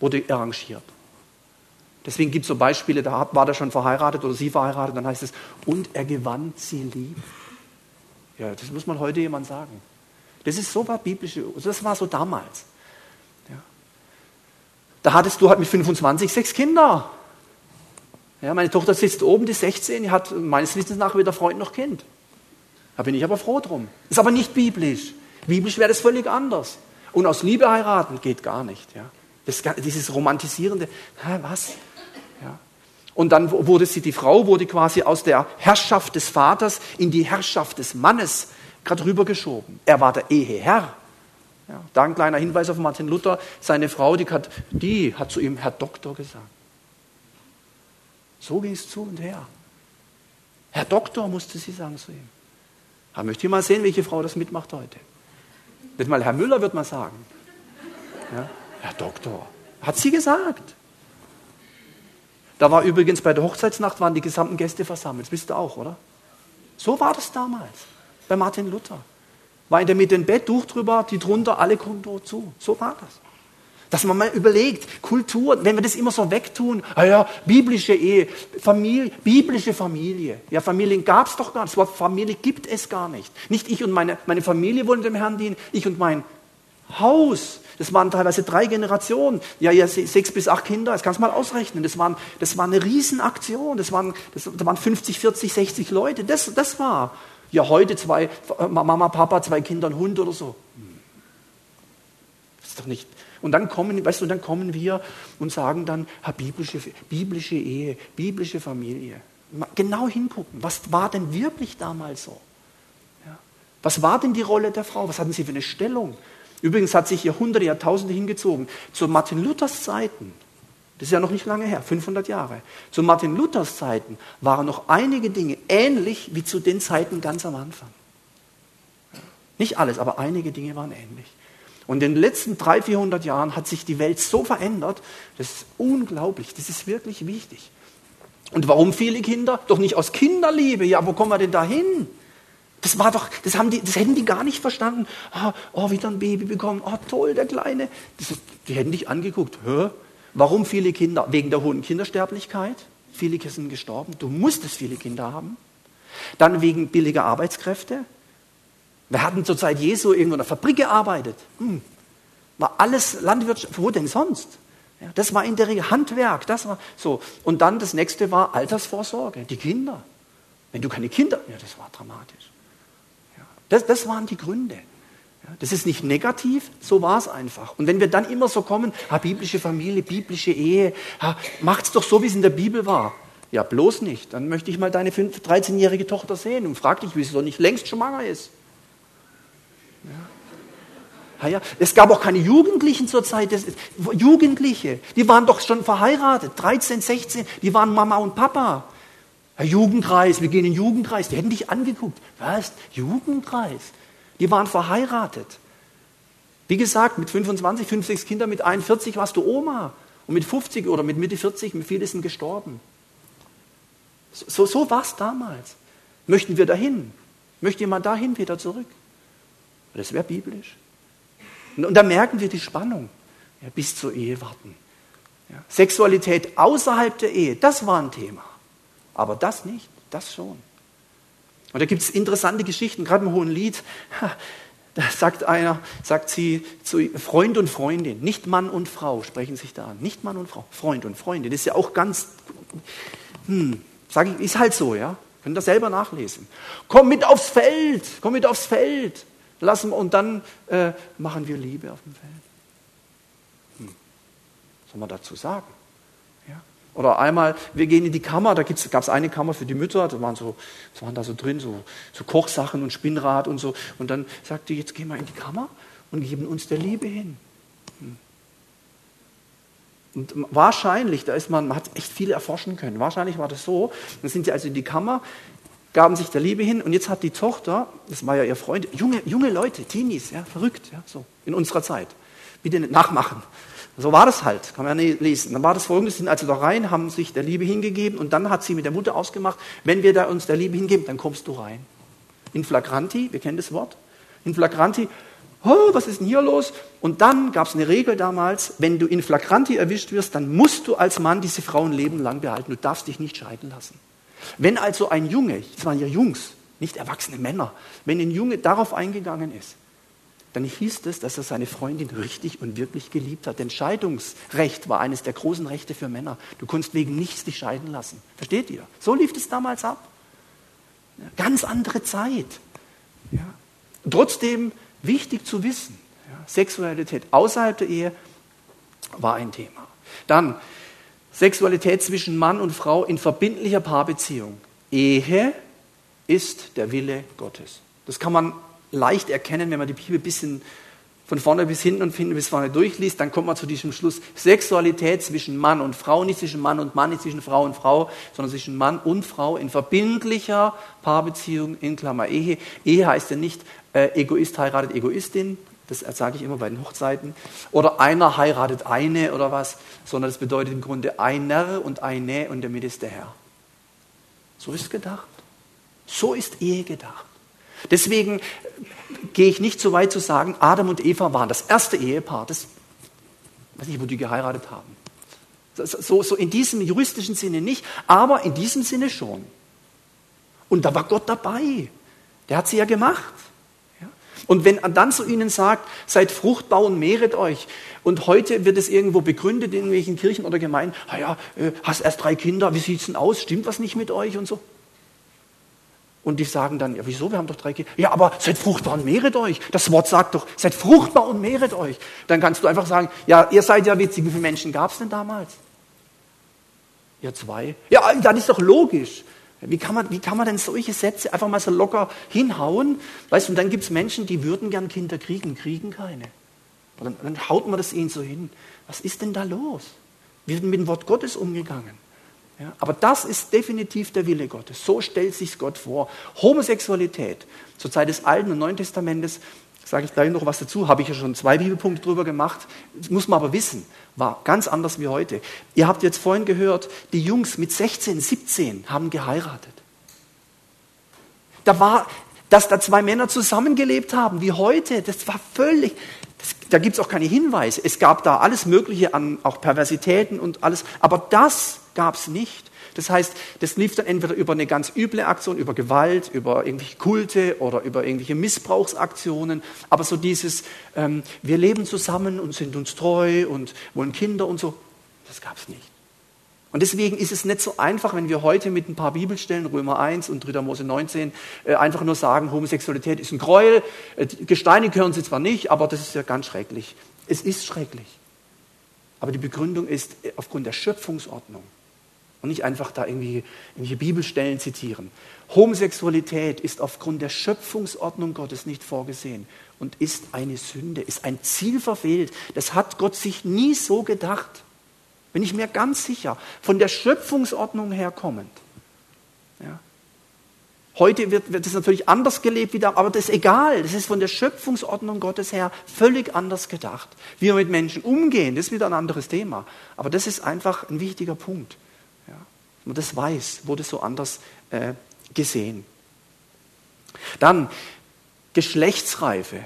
Wurde arrangiert. Deswegen gibt es so Beispiele, da war der schon verheiratet oder sie verheiratet, dann heißt es, und er gewann sie lieb. Ja, das muss man heute jemand sagen. Das ist so was biblisches, das war so damals. Ja. Da hattest du halt mit 25 6 Kinder. Ja, meine Tochter sitzt oben, die 16, die hat meines Wissens nach weder Freund noch Kind. Da bin ich aber froh drum. Ist aber nicht biblisch. Biblisch wäre das völlig anders. Und aus Liebe heiraten geht gar nicht. Ja. Dieses romantisierende, was? Ja. Und dann die Frau wurde quasi aus der Herrschaft des Vaters in die Herrschaft des Mannes gerade rübergeschoben. Er war der Eheherr. Ja. Da ein kleiner Hinweis auf Martin Luther. Seine Frau, die hat zu ihm Herr Doktor gesagt. So ging es zu und her. Herr Doktor, musste sie sagen zu ihm. Da möchte ich mal sehen, welche Frau das mitmacht heute. Nicht mal Herr Müller wird man sagen. Ja, Herr Doktor, hat sie gesagt. Da war übrigens bei der Hochzeitsnacht waren die gesamten Gäste versammelt. Das wisst ihr auch, oder? So war das damals bei Martin Luther. War in der Mitte ein Bett, Tuch drüber, die drunter, alle kommen dort zu. So war das. Dass man mal überlegt, Kultur, wenn wir das immer so wegtun, ja, biblische Ehe, Familie, biblische Familie. Ja, Familien gab es doch gar nicht. Das Wort Familie gibt es gar nicht. Nicht ich und meine Familie wollen dem Herrn dienen, ich und mein Haus. Das waren teilweise 3 Generationen. Ja, 6 bis 8 Kinder, das kannst du mal ausrechnen. Das war eine Riesenaktion. Das waren 50, 40, 60 Leute. Das war ja heute 2, Mama, Papa, 2 Kinder, ein Hund oder so. Das ist doch nicht... Und dann kommen wir und sagen dann, biblische Ehe, biblische Familie. Genau hingucken, was war denn wirklich damals so? Ja. Was war denn die Rolle der Frau? Was hatten sie für eine Stellung? Übrigens hat sich Jahrhunderte, Jahrtausende hingezogen. Zu Martin Luthers Zeiten, das ist ja noch nicht lange her, 500 Jahre, zu Martin Luthers Zeiten waren noch einige Dinge ähnlich wie zu den Zeiten ganz am Anfang. Nicht alles, aber einige Dinge waren ähnlich. Und in den letzten 300, 400 Jahren hat sich die Welt so verändert, das ist unglaublich, das ist wirklich wichtig. Und warum viele Kinder? Doch nicht aus Kinderliebe, ja, wo kommen wir denn da hin? Das war doch, das hätten die gar nicht verstanden. Oh, wieder ein Baby bekommen, oh toll, der Kleine. Die hätten dich angeguckt, hä? Warum viele Kinder? Wegen der hohen Kindersterblichkeit, viele sind gestorben, du musstest viele Kinder haben. Dann wegen billiger Arbeitskräfte. Wir hatten zur Zeit Jesu irgendwo in der Fabrik gearbeitet. War alles Landwirtschaft, wo denn sonst? Ja, das war in der Regel Handwerk, das war so. Und dann das nächste war Altersvorsorge, die Kinder. Wenn du keine Kinder, ja, das war dramatisch. Ja, das waren die Gründe. Ja, das ist nicht negativ, so war es einfach. Und wenn wir dann immer so kommen, biblische Familie, biblische Ehe, macht's doch so, wie es in der Bibel war. Ja, bloß nicht. Dann möchte ich mal deine 13-jährige Tochter sehen und frag dich, wie sie doch nicht längst schwanger ist. Ja. Ja, es gab auch keine Jugendlichen zur Zeit. Jugendliche, die waren doch schon verheiratet, 13, 16, die waren Mama und Papa. Ja, Jugendkreis, wir gehen in den Jugendkreis, die hätten dich angeguckt. Was? Jugendkreis? Die waren verheiratet. Wie gesagt, mit 25, 5, 6 Kindern, mit 41 warst du Oma. Und mit 50 oder mit Mitte 40, mit vielen sind gestorben. So war es damals. Möchten wir dahin? Möchte jemand dahin wieder zurück? Das wäre biblisch. Und da merken wir die Spannung, ja, bis zur Ehe warten. Ja. Sexualität außerhalb der Ehe, das war ein Thema. Aber das nicht, das schon. Und da gibt es interessante Geschichten, gerade im Hohenlied, da sagt sie zu Freund und Freundin, nicht Mann und Frau, sprechen sich da an, nicht Mann und Frau, Freund und Freundin, das ist ja auch ganz, sag ich, ist halt so, ja, könnt ihr selber nachlesen. Komm mit aufs Feld. Lassen, und dann machen wir Liebe auf dem Feld. Was soll man dazu sagen? Ja. Oder einmal, wir gehen in die Kammer, da gab es eine Kammer für die Mütter, was waren da so drin, so Kochsachen und Spinnrad und so. Und dann sagt die, jetzt gehen wir in die Kammer und geben uns der Liebe hin. Und wahrscheinlich, man hat echt viel erforschen können, wahrscheinlich war das so, dann sind sie also in die Kammer, gaben sich der Liebe hin, und jetzt hat die Tochter, das war ja ihr Freund, junge Leute, Teenies, ja, verrückt, ja, so, in unserer Zeit. Bitte nicht nachmachen. So war das halt, kann man ja lesen. Dann war das Folgendes, sind also da rein, haben sich der Liebe hingegeben, und dann hat sie mit der Mutter ausgemacht, wenn wir da uns der Liebe hingeben, dann kommst du rein. In flagranti, wir kennen das Wort, in flagranti, oh, was ist denn hier los? Und dann gab es eine Regel damals, wenn du in flagranti erwischt wirst, dann musst du als Mann diese Frau ein Leben lang behalten, du darfst dich nicht scheiden lassen. Wenn also ein Junge, das waren ja Jungs, nicht erwachsene Männer, wenn ein Junge darauf eingegangen ist, dann hieß es, dass er seine Freundin richtig und wirklich geliebt hat. Denn Scheidungsrecht war eines der großen Rechte für Männer. Du konntest wegen nichts dich scheiden lassen. Versteht ihr? So lief es damals ab. Ganz andere Zeit. Ja. Trotzdem wichtig zu wissen, ja, Sexualität außerhalb der Ehe war ein Thema. Dann Sexualität zwischen Mann und Frau in verbindlicher Paarbeziehung. Ehe ist der Wille Gottes. Das kann man leicht erkennen, wenn man die Bibel ein bisschen von vorne bis hinten und hinten bis vorne durchliest, dann kommt man zu diesem Schluss. Sexualität zwischen Mann und Frau, nicht zwischen Mann und Mann, nicht zwischen Frau und Frau, sondern zwischen Mann und Frau in verbindlicher Paarbeziehung, in Klammer Ehe. Ehe heißt ja nicht Egoist heiratet Egoistin, das sage ich immer bei den Hochzeiten. Oder einer heiratet eine oder was. Sondern das bedeutet im Grunde einer und eine und damit ist der Herr. So ist gedacht. So ist Ehe gedacht. Deswegen gehe ich nicht so weit zu sagen, Adam und Eva waren das erste Ehepaar. Das weiß ich, wo die geheiratet haben. So in diesem juristischen Sinne nicht, aber in diesem Sinne schon. Und da war Gott dabei. Der hat sie ja gemacht. Und wenn er dann zu ihnen sagt, seid fruchtbar und mehret euch. Und heute wird es irgendwo begründet in irgendwelchen Kirchen oder Gemeinden, hast erst 3 Kinder, wie sieht's denn aus? Stimmt was nicht mit euch und so? Und die sagen dann, ja wieso, wir haben doch 3 Kinder. Ja, aber seid fruchtbar und mehret euch. Das Wort sagt doch, seid fruchtbar und mehret euch. Dann kannst du einfach sagen, ja, ihr seid ja witzig, wie viele Menschen gab's denn damals? Ja, 2. Ja, das ist doch logisch. Wie kann man denn solche Sätze einfach mal so locker hinhauen? Weißt du, und dann gibt es Menschen, die würden gern Kinder kriegen keine. Dann haut man das ihnen so hin. Was ist denn da los? Wir sind mit dem Wort Gottes umgegangen. Ja, aber das ist definitiv der Wille Gottes. So stellt sich Gott vor. Homosexualität, zur Zeit des Alten und Neuen Testamentes, sage ich gleich noch was dazu, habe ich ja schon 2 Bibelpunkte drüber gemacht, das muss man aber wissen, war ganz anders wie heute. Ihr habt jetzt vorhin gehört, die Jungs mit 16, 17 haben geheiratet. Dass da 2 Männer zusammengelebt haben, wie heute, das war völlig, da gibt es auch keine Hinweise. Es gab da alles Mögliche an auch Perversitäten und alles, aber das gab es nicht. Das heißt, das lief dann entweder über eine ganz üble Aktion, über Gewalt, über irgendwelche Kulte oder über irgendwelche Missbrauchsaktionen. Aber so dieses, wir leben zusammen und sind uns treu und wollen Kinder und so, das gab es nicht. Und deswegen ist es nicht so einfach, wenn wir heute mit ein paar Bibelstellen, Römer 1 und 3. Mose 19, einfach nur sagen, Homosexualität ist ein Gräuel, gesteinigt hören sie zwar nicht, aber das ist ja ganz schrecklich. Es ist schrecklich. Aber die Begründung ist aufgrund der Schöpfungsordnung und nicht einfach da irgendwelche Bibelstellen zitieren. Homosexualität ist aufgrund der Schöpfungsordnung Gottes nicht vorgesehen und ist eine Sünde, ist ein Ziel verfehlt. Das hat Gott sich nie so gedacht. Bin ich mir ganz sicher, von der Schöpfungsordnung her kommend. Ja. Heute wird es natürlich anders gelebt, wieder, aber das ist egal. Das ist von der Schöpfungsordnung Gottes her völlig anders gedacht. Wie wir mit Menschen umgehen, das ist wieder ein anderes Thema. Aber das ist einfach ein wichtiger Punkt. Ja. Man das weiß, wurde so anders gesehen. Dann Geschlechtsreife,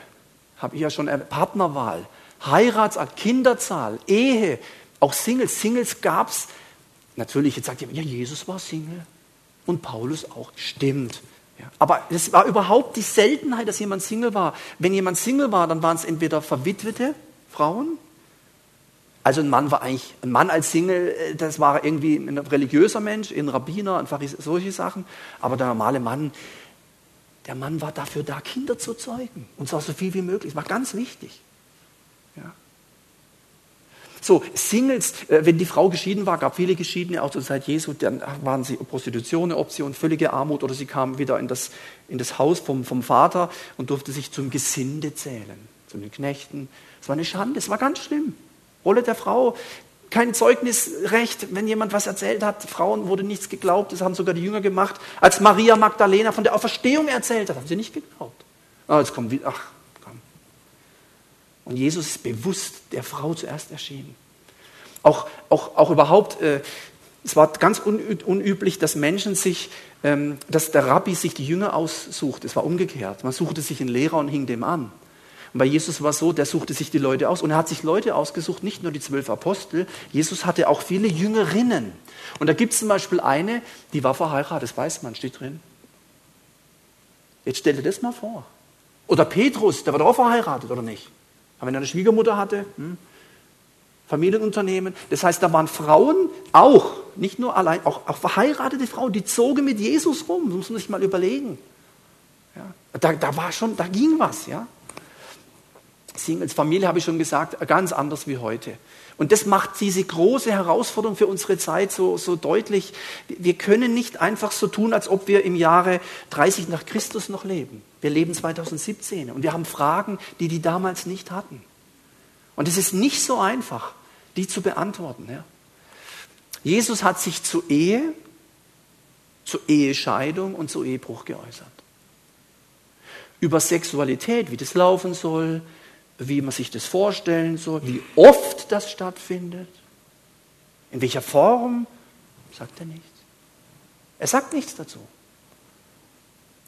habe ich ja schon erwähnt, Partnerwahl, Heiratsart, Kinderzahl, Ehe. Auch Singles. Singles gab es natürlich. Jetzt sagt jemand, ja, Jesus war Single und Paulus auch. Stimmt. Ja. Aber es war überhaupt die Seltenheit, dass jemand Single war. Wenn jemand Single war, dann waren es entweder verwitwete Frauen. Also ein Mann als Single, das war irgendwie ein religiöser Mensch, ein Rabbiner, ein Pharisäer, solche Sachen. Aber der normale Mann, war dafür da, Kinder zu zeugen. Und zwar so viel wie möglich. War ganz wichtig. Ja. So, Singles, wenn die Frau geschieden war, gab viele Geschiedene, auch zur Zeit Jesu, dann waren sie Prostitution eine Option, völlige Armut, oder sie kamen wieder in das Haus vom Vater und durfte sich zum Gesinde zählen, zu den Knechten. Es war eine Schande, es war ganz schlimm. Rolle der Frau, kein Zeugnisrecht, wenn jemand was erzählt hat, Frauen wurde nichts geglaubt, das haben sogar die Jünger gemacht. Als Maria Magdalena von der Auferstehung erzählt hat, haben sie nicht geglaubt. Ah, jetzt kommt wieder, ach. Und Jesus ist bewusst der Frau zuerst erschienen. Auch überhaupt, es war ganz unüblich, dass Menschen dass der Rabbi sich die Jünger aussucht. Es war umgekehrt. Man suchte sich einen Lehrer und hing dem an. Und bei Jesus war es so, der suchte sich die Leute aus. Und er hat sich Leute ausgesucht, nicht nur die 12 Apostel. Jesus hatte auch viele Jüngerinnen. Und da gibt es zum Beispiel eine, die war verheiratet, das weiß man, steht drin. Jetzt stell dir das mal vor. Oder Petrus, der war doch auch verheiratet, oder nicht? Aber wenn er eine Schwiegermutter hatte, Familienunternehmen. Das heißt, da waren Frauen auch, nicht nur allein, auch verheiratete Frauen, die zogen mit Jesus rum. Das muss man sich mal überlegen. Ja, da ging was. Ja. Singles, Familie, habe ich schon gesagt, ganz anders wie heute. Und das macht diese große Herausforderung für unsere Zeit so deutlich. Wir können nicht einfach so tun, als ob wir im Jahre 30 nach Christus noch leben. Wir leben 2017 und wir haben Fragen, die damals nicht hatten. Und es ist nicht so einfach, die zu beantworten. Ja. Jesus hat sich zur Ehe, zur Ehescheidung und zur Ehebruch geäußert. Über Sexualität, wie das laufen soll, wie man sich das vorstellen soll, wie oft das stattfindet, in welcher Form, sagt er nichts. Er sagt nichts dazu.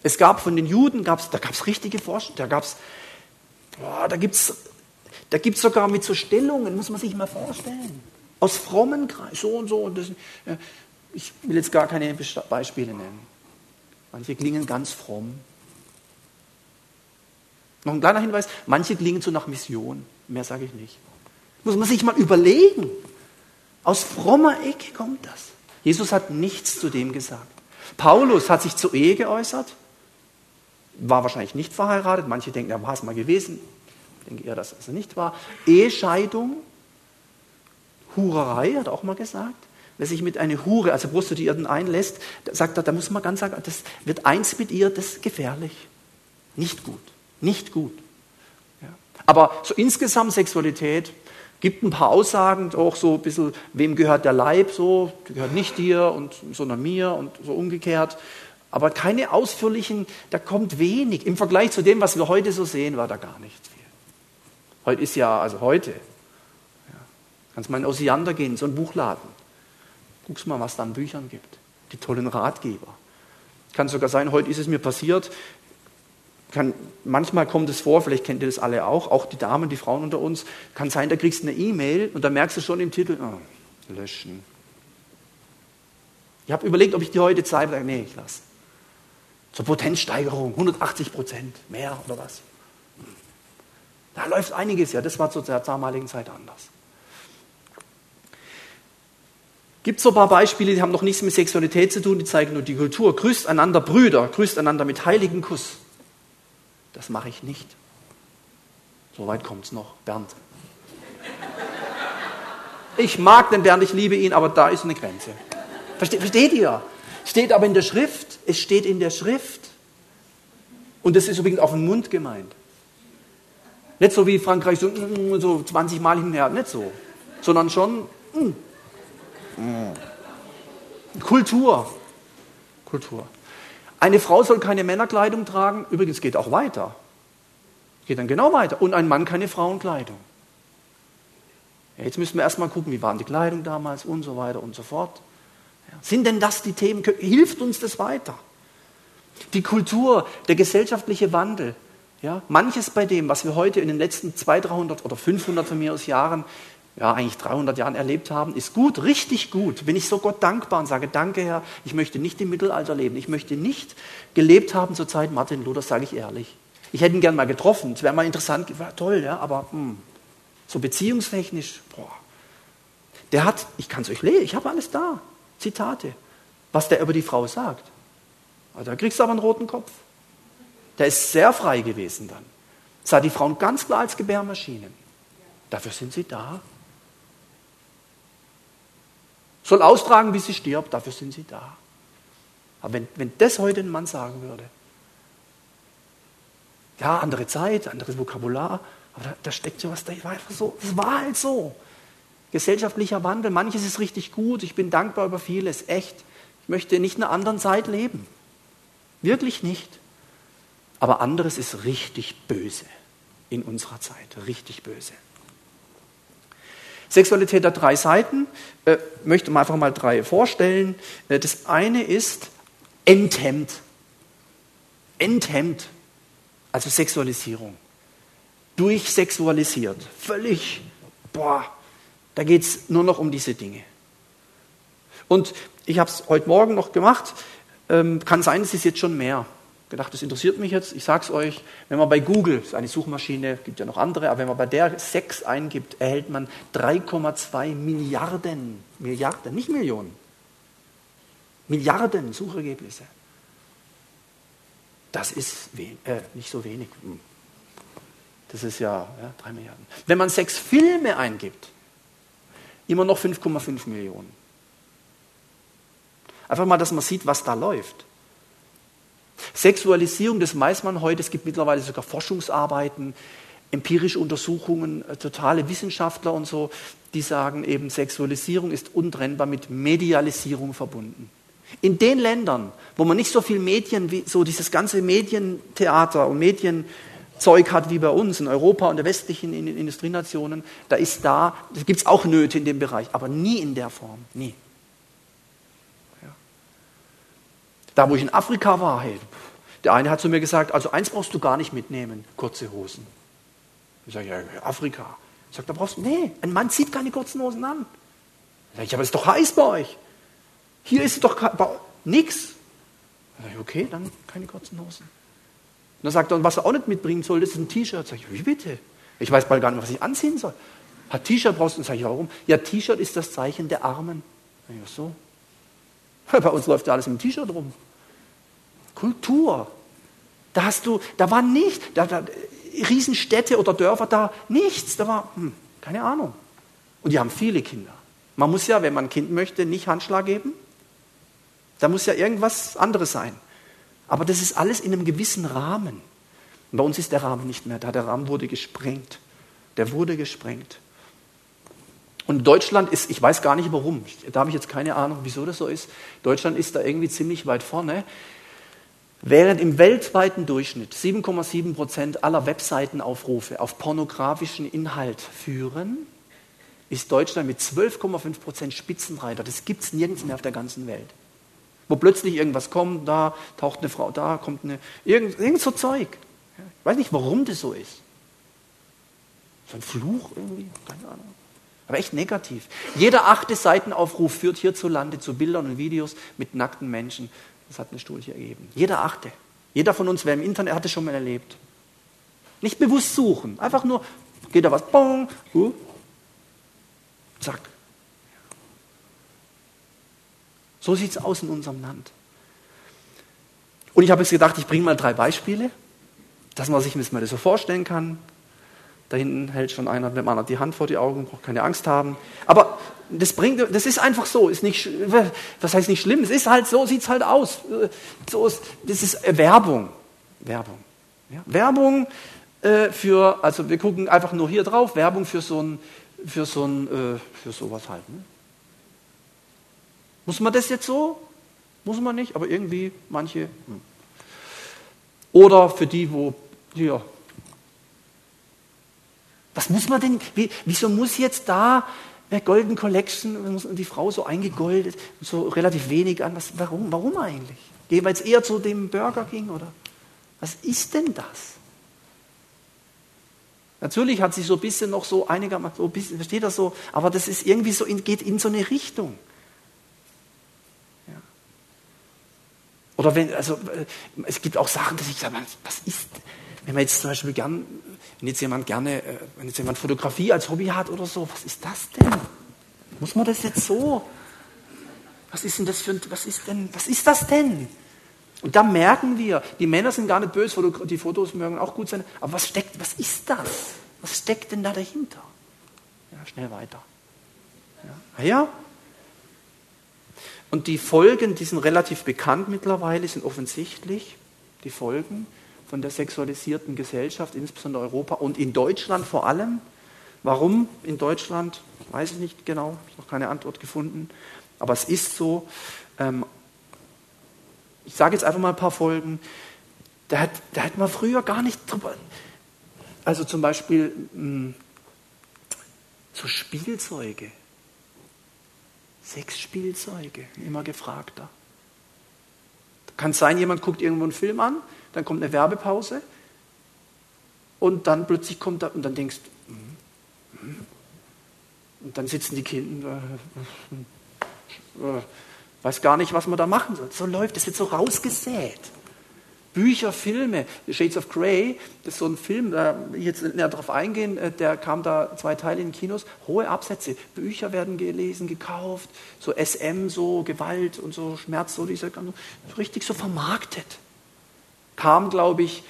Es gab von den Juden, da gab es richtige Forschung, da gibt's sogar mit so Stellungen, muss man sich mal vorstellen, aus frommen Kreis, so und das. Ich will jetzt gar keine Beispiele nennen. Manche klingen ganz fromm. Noch ein kleiner Hinweis, manche klingen so nach Mission, mehr sage ich nicht. Muss man sich mal überlegen. Aus frommer Ecke kommt das. Jesus hat nichts zu dem gesagt. Paulus hat sich zur Ehe geäußert, war wahrscheinlich nicht verheiratet. Manche denken, er war es mal gewesen. Ich denke eher, dass es nicht war. Ehescheidung, Hurerei, hat er auch mal gesagt. Wer sich mit einer Hure, also Prostituierten, einlässt, sagt er, da muss man ganz sagen, das wird eins mit ihr, das ist gefährlich. Nicht gut. Nicht gut. Ja. Aber so insgesamt Sexualität gibt ein paar Aussagen, auch so ein bisschen, wem gehört der Leib, so, der gehört nicht dir, und, sondern mir und so umgekehrt. Aber keine ausführlichen, da kommt wenig. Im Vergleich zu dem, was wir heute so sehen, war da gar nicht viel. Heute ist ja, kannst mal in den Osiander gehen, so einen Buchladen. Guckst mal, was da an Büchern gibt. Die tollen Ratgeber. Kann sogar sein, heute ist es mir passiert, manchmal kommt es vor, vielleicht kennt ihr das alle auch die Damen, die Frauen unter uns, kann sein, da kriegst du eine E-Mail und da merkst du schon im Titel, löschen. Ich habe überlegt, ob ich die heute zeige, aber nee, ich lasse. Zur Potenzsteigerung, 180%, mehr oder was. Da läuft einiges ja, das war zur damaligen Zeit anders. Gibt so ein paar Beispiele, die haben noch nichts mit Sexualität zu tun, die zeigen nur die Kultur. Grüßt einander Brüder, grüßt einander mit heiligen Kuss. Das mache ich nicht. So weit kommt es noch, Bernd. Ich mag den Bernd, ich liebe ihn, aber da ist eine Grenze. Versteht ihr? Steht aber in der Schrift. Es steht in der Schrift. Und das ist übrigens auf den Mund gemeint. Nicht so wie Frankreich, so 20 Mal hin und her, nicht so. Sondern schon Kultur. Eine Frau soll keine Männerkleidung tragen. Übrigens geht auch weiter. Geht dann genau weiter. Und ein Mann keine Frauenkleidung. Ja, jetzt müssen wir erstmal gucken, wie waren die Kleidung damals und so weiter und so fort. Ja. Sind denn das die Themen? Hilft uns das weiter? Die Kultur, der gesellschaftliche Wandel. Ja, manches bei dem, was wir heute in den letzten 200, 300 oder 500 von mir aus Jahren, ja eigentlich 300 Jahren erlebt haben, ist gut, richtig gut. Bin ich so Gott dankbar und sage, danke Herr, ich möchte nicht im Mittelalter leben. Ich möchte nicht gelebt haben zur Zeit Martin Luthers, sage ich ehrlich. Ich hätte ihn gern mal getroffen, es wäre mal interessant, war toll, ja, aber so beziehungstechnisch, boah. Der hat, ich kann es euch lesen, ich habe alles da, Zitate, was der über die Frau sagt. Also da kriegst du aber einen roten Kopf. Der ist sehr frei gewesen dann. Sah die Frauen ganz klar als Gebärmaschinen. Dafür sind sie da. Soll austragen, bis sie stirbt, dafür sind sie da. Aber wenn das heute ein Mann sagen würde, ja, andere Zeit, anderes Vokabular, aber da steckt ja was dahinter. Es war halt so. Gesellschaftlicher Wandel, manches ist richtig gut, ich bin dankbar über vieles, echt. Ich möchte nicht in einer anderen Zeit leben. Wirklich nicht. Aber anderes ist richtig böse in unserer Zeit, richtig böse. Sexualität hat 3 Seiten, möchte mal einfach mal 3 vorstellen. Das eine ist enthemmt, also Sexualisierung, durchsexualisiert, völlig, da geht es nur noch um diese Dinge. Und ich habe es heute Morgen noch gemacht, kann sein, es ist jetzt schon mehr. Gedacht, das interessiert mich jetzt, ich sag's euch, wenn man bei Google, das ist eine Suchmaschine, gibt ja noch andere, aber wenn man bei der Sex eingibt, erhält man 3,2 Milliarden, nicht Millionen, Milliarden Suchergebnisse. Das ist nicht so wenig. Das ist ja 3 Milliarden. Wenn man Sexfilme eingibt, immer noch 5,5 Millionen. Einfach mal, dass man sieht, was da läuft. Sexualisierung, das weiß man heute, es gibt mittlerweile sogar Forschungsarbeiten, empirische Untersuchungen, totale Wissenschaftler und so, die sagen eben, Sexualisierung ist untrennbar mit Medialisierung verbunden. In den Ländern, wo man nicht so viel Medien, wie so dieses ganze Medientheater und Medienzeug hat wie bei uns in Europa und der westlichen Industrienationen, da gibt es auch Nöte in dem Bereich, aber nie in der Form, nie. Da, wo ich in Afrika war, hey, der eine hat zu mir gesagt, also eins brauchst du gar nicht mitnehmen, kurze Hosen. Ich sage, ja, Afrika. Ich sage, da brauchst du, nee, ein Mann zieht keine kurzen Hosen an. Ich sage, aber es ist doch heiß bei euch. Hier ist es doch nix. Ich sage, okay, dann keine kurzen Hosen. Und dann sagt er, und was er auch nicht mitbringen soll, das ist ein T-Shirt. Sag ich, wie bitte? Ich weiß bald gar nicht, was ich anziehen soll. Hat T-Shirt brauchst du? Sag ich, warum? Ja, T-Shirt ist das Zeichen der Armen. Ich sage, so. Bei uns läuft ja alles im T-Shirt rum. Kultur. Da war nicht, Riesenstädte oder Dörfer, da nichts. Da war, keine Ahnung. Und die haben viele Kinder. Man muss ja, wenn man ein Kind möchte, nicht Handschlag geben. Da muss ja irgendwas anderes sein. Aber das ist alles in einem gewissen Rahmen. Und bei uns ist der Rahmen nicht mehr da. Der Rahmen wurde gesprengt. Und Deutschland ist, ich weiß gar nicht warum, da habe ich jetzt keine Ahnung, wieso das so ist, Deutschland ist da irgendwie ziemlich weit vorne, während im weltweiten Durchschnitt 7,7% aller Webseitenaufrufe auf pornografischen Inhalt führen, ist Deutschland mit 12,5% Spitzenreiter. Das gibt es nirgends mehr auf der ganzen Welt. Wo plötzlich irgendwas kommt, da taucht eine Frau, da kommt irgend so Zeug. Ich weiß nicht, warum das so ist. So ein Fluch irgendwie, keine Ahnung. Aber echt negativ. Jeder 8. Seitenaufruf führt hierzulande zu Bildern und Videos mit nackten Menschen. Das hat eine Studie ergeben. Jeder 8. Jeder von uns, wer im Internet, hat es schon mal erlebt. Nicht bewusst suchen. Einfach nur, geht da was, bong, zack. So sieht es aus in unserem Land. Und ich habe jetzt gedacht, ich bringe mal 3 Beispiele, dass man sich mal das so vorstellen kann. Da hinten hält schon einer mit dem anderen die Hand vor die Augen, braucht keine Angst haben. Aber das ist einfach so. Ist nicht, was heißt nicht schlimm? Es ist halt so, sieht es halt aus. So ist, das ist Werbung. Werbung. Ja? Werbung also wir gucken einfach nur hier drauf, Werbung für sowas halt. Ne? Muss man das jetzt so? Muss man nicht, aber irgendwie manche. Oder für die, wo, ja. Was muss man denn, wieso muss jetzt da Golden Collection, die Frau so eingegoldet, so relativ wenig an, warum eigentlich? Gehen wir jetzt eher zu dem Burger King, oder? Was ist denn das? Natürlich hat sich so ein bisschen noch so einigermaßen, so ein bisschen, versteht das so, aber das ist irgendwie so, geht in so eine Richtung. Ja. Oder es gibt auch Sachen, dass ich sage, was ist, wenn man jetzt zum Beispiel wenn jetzt jemand Fotografie als Hobby hat oder so, was ist das denn? Muss man das jetzt so? Was ist das denn? Und da merken wir, die Männer sind gar nicht böse, die Fotos mögen auch gut sein, aber was ist das? Was steckt denn da dahinter? Ja, schnell weiter. Ja. Und die Folgen, die sind relativ bekannt mittlerweile, sind offensichtlich, die Folgen von der sexualisierten Gesellschaft, insbesondere Europa und in Deutschland vor allem. Warum in Deutschland? Weiß ich nicht genau, habe ich noch keine Antwort gefunden. Aber es ist so. Ich sage jetzt einfach mal ein paar Folgen. Da hat man früher gar nicht drüber. Also zum Beispiel so Spielzeuge. Sexspielzeuge, immer gefragter. Kann es sein, jemand guckt irgendwo einen Film an, dann kommt eine Werbepause und dann plötzlich kommt da und dann denkst du, und dann sitzen die Kinder, weiß gar nicht, was man da machen soll. So läuft das, wird so rausgesät. Bücher, Filme, Shades of Grey, das ist so ein Film, da jetzt näher drauf eingehen, der kam da 2 Teile in Kinos, hohe Absätze, Bücher werden gelesen, gekauft, so SM, so Gewalt und so Schmerz, so dieser ganze, richtig so vermarktet. Kam, glaube ich,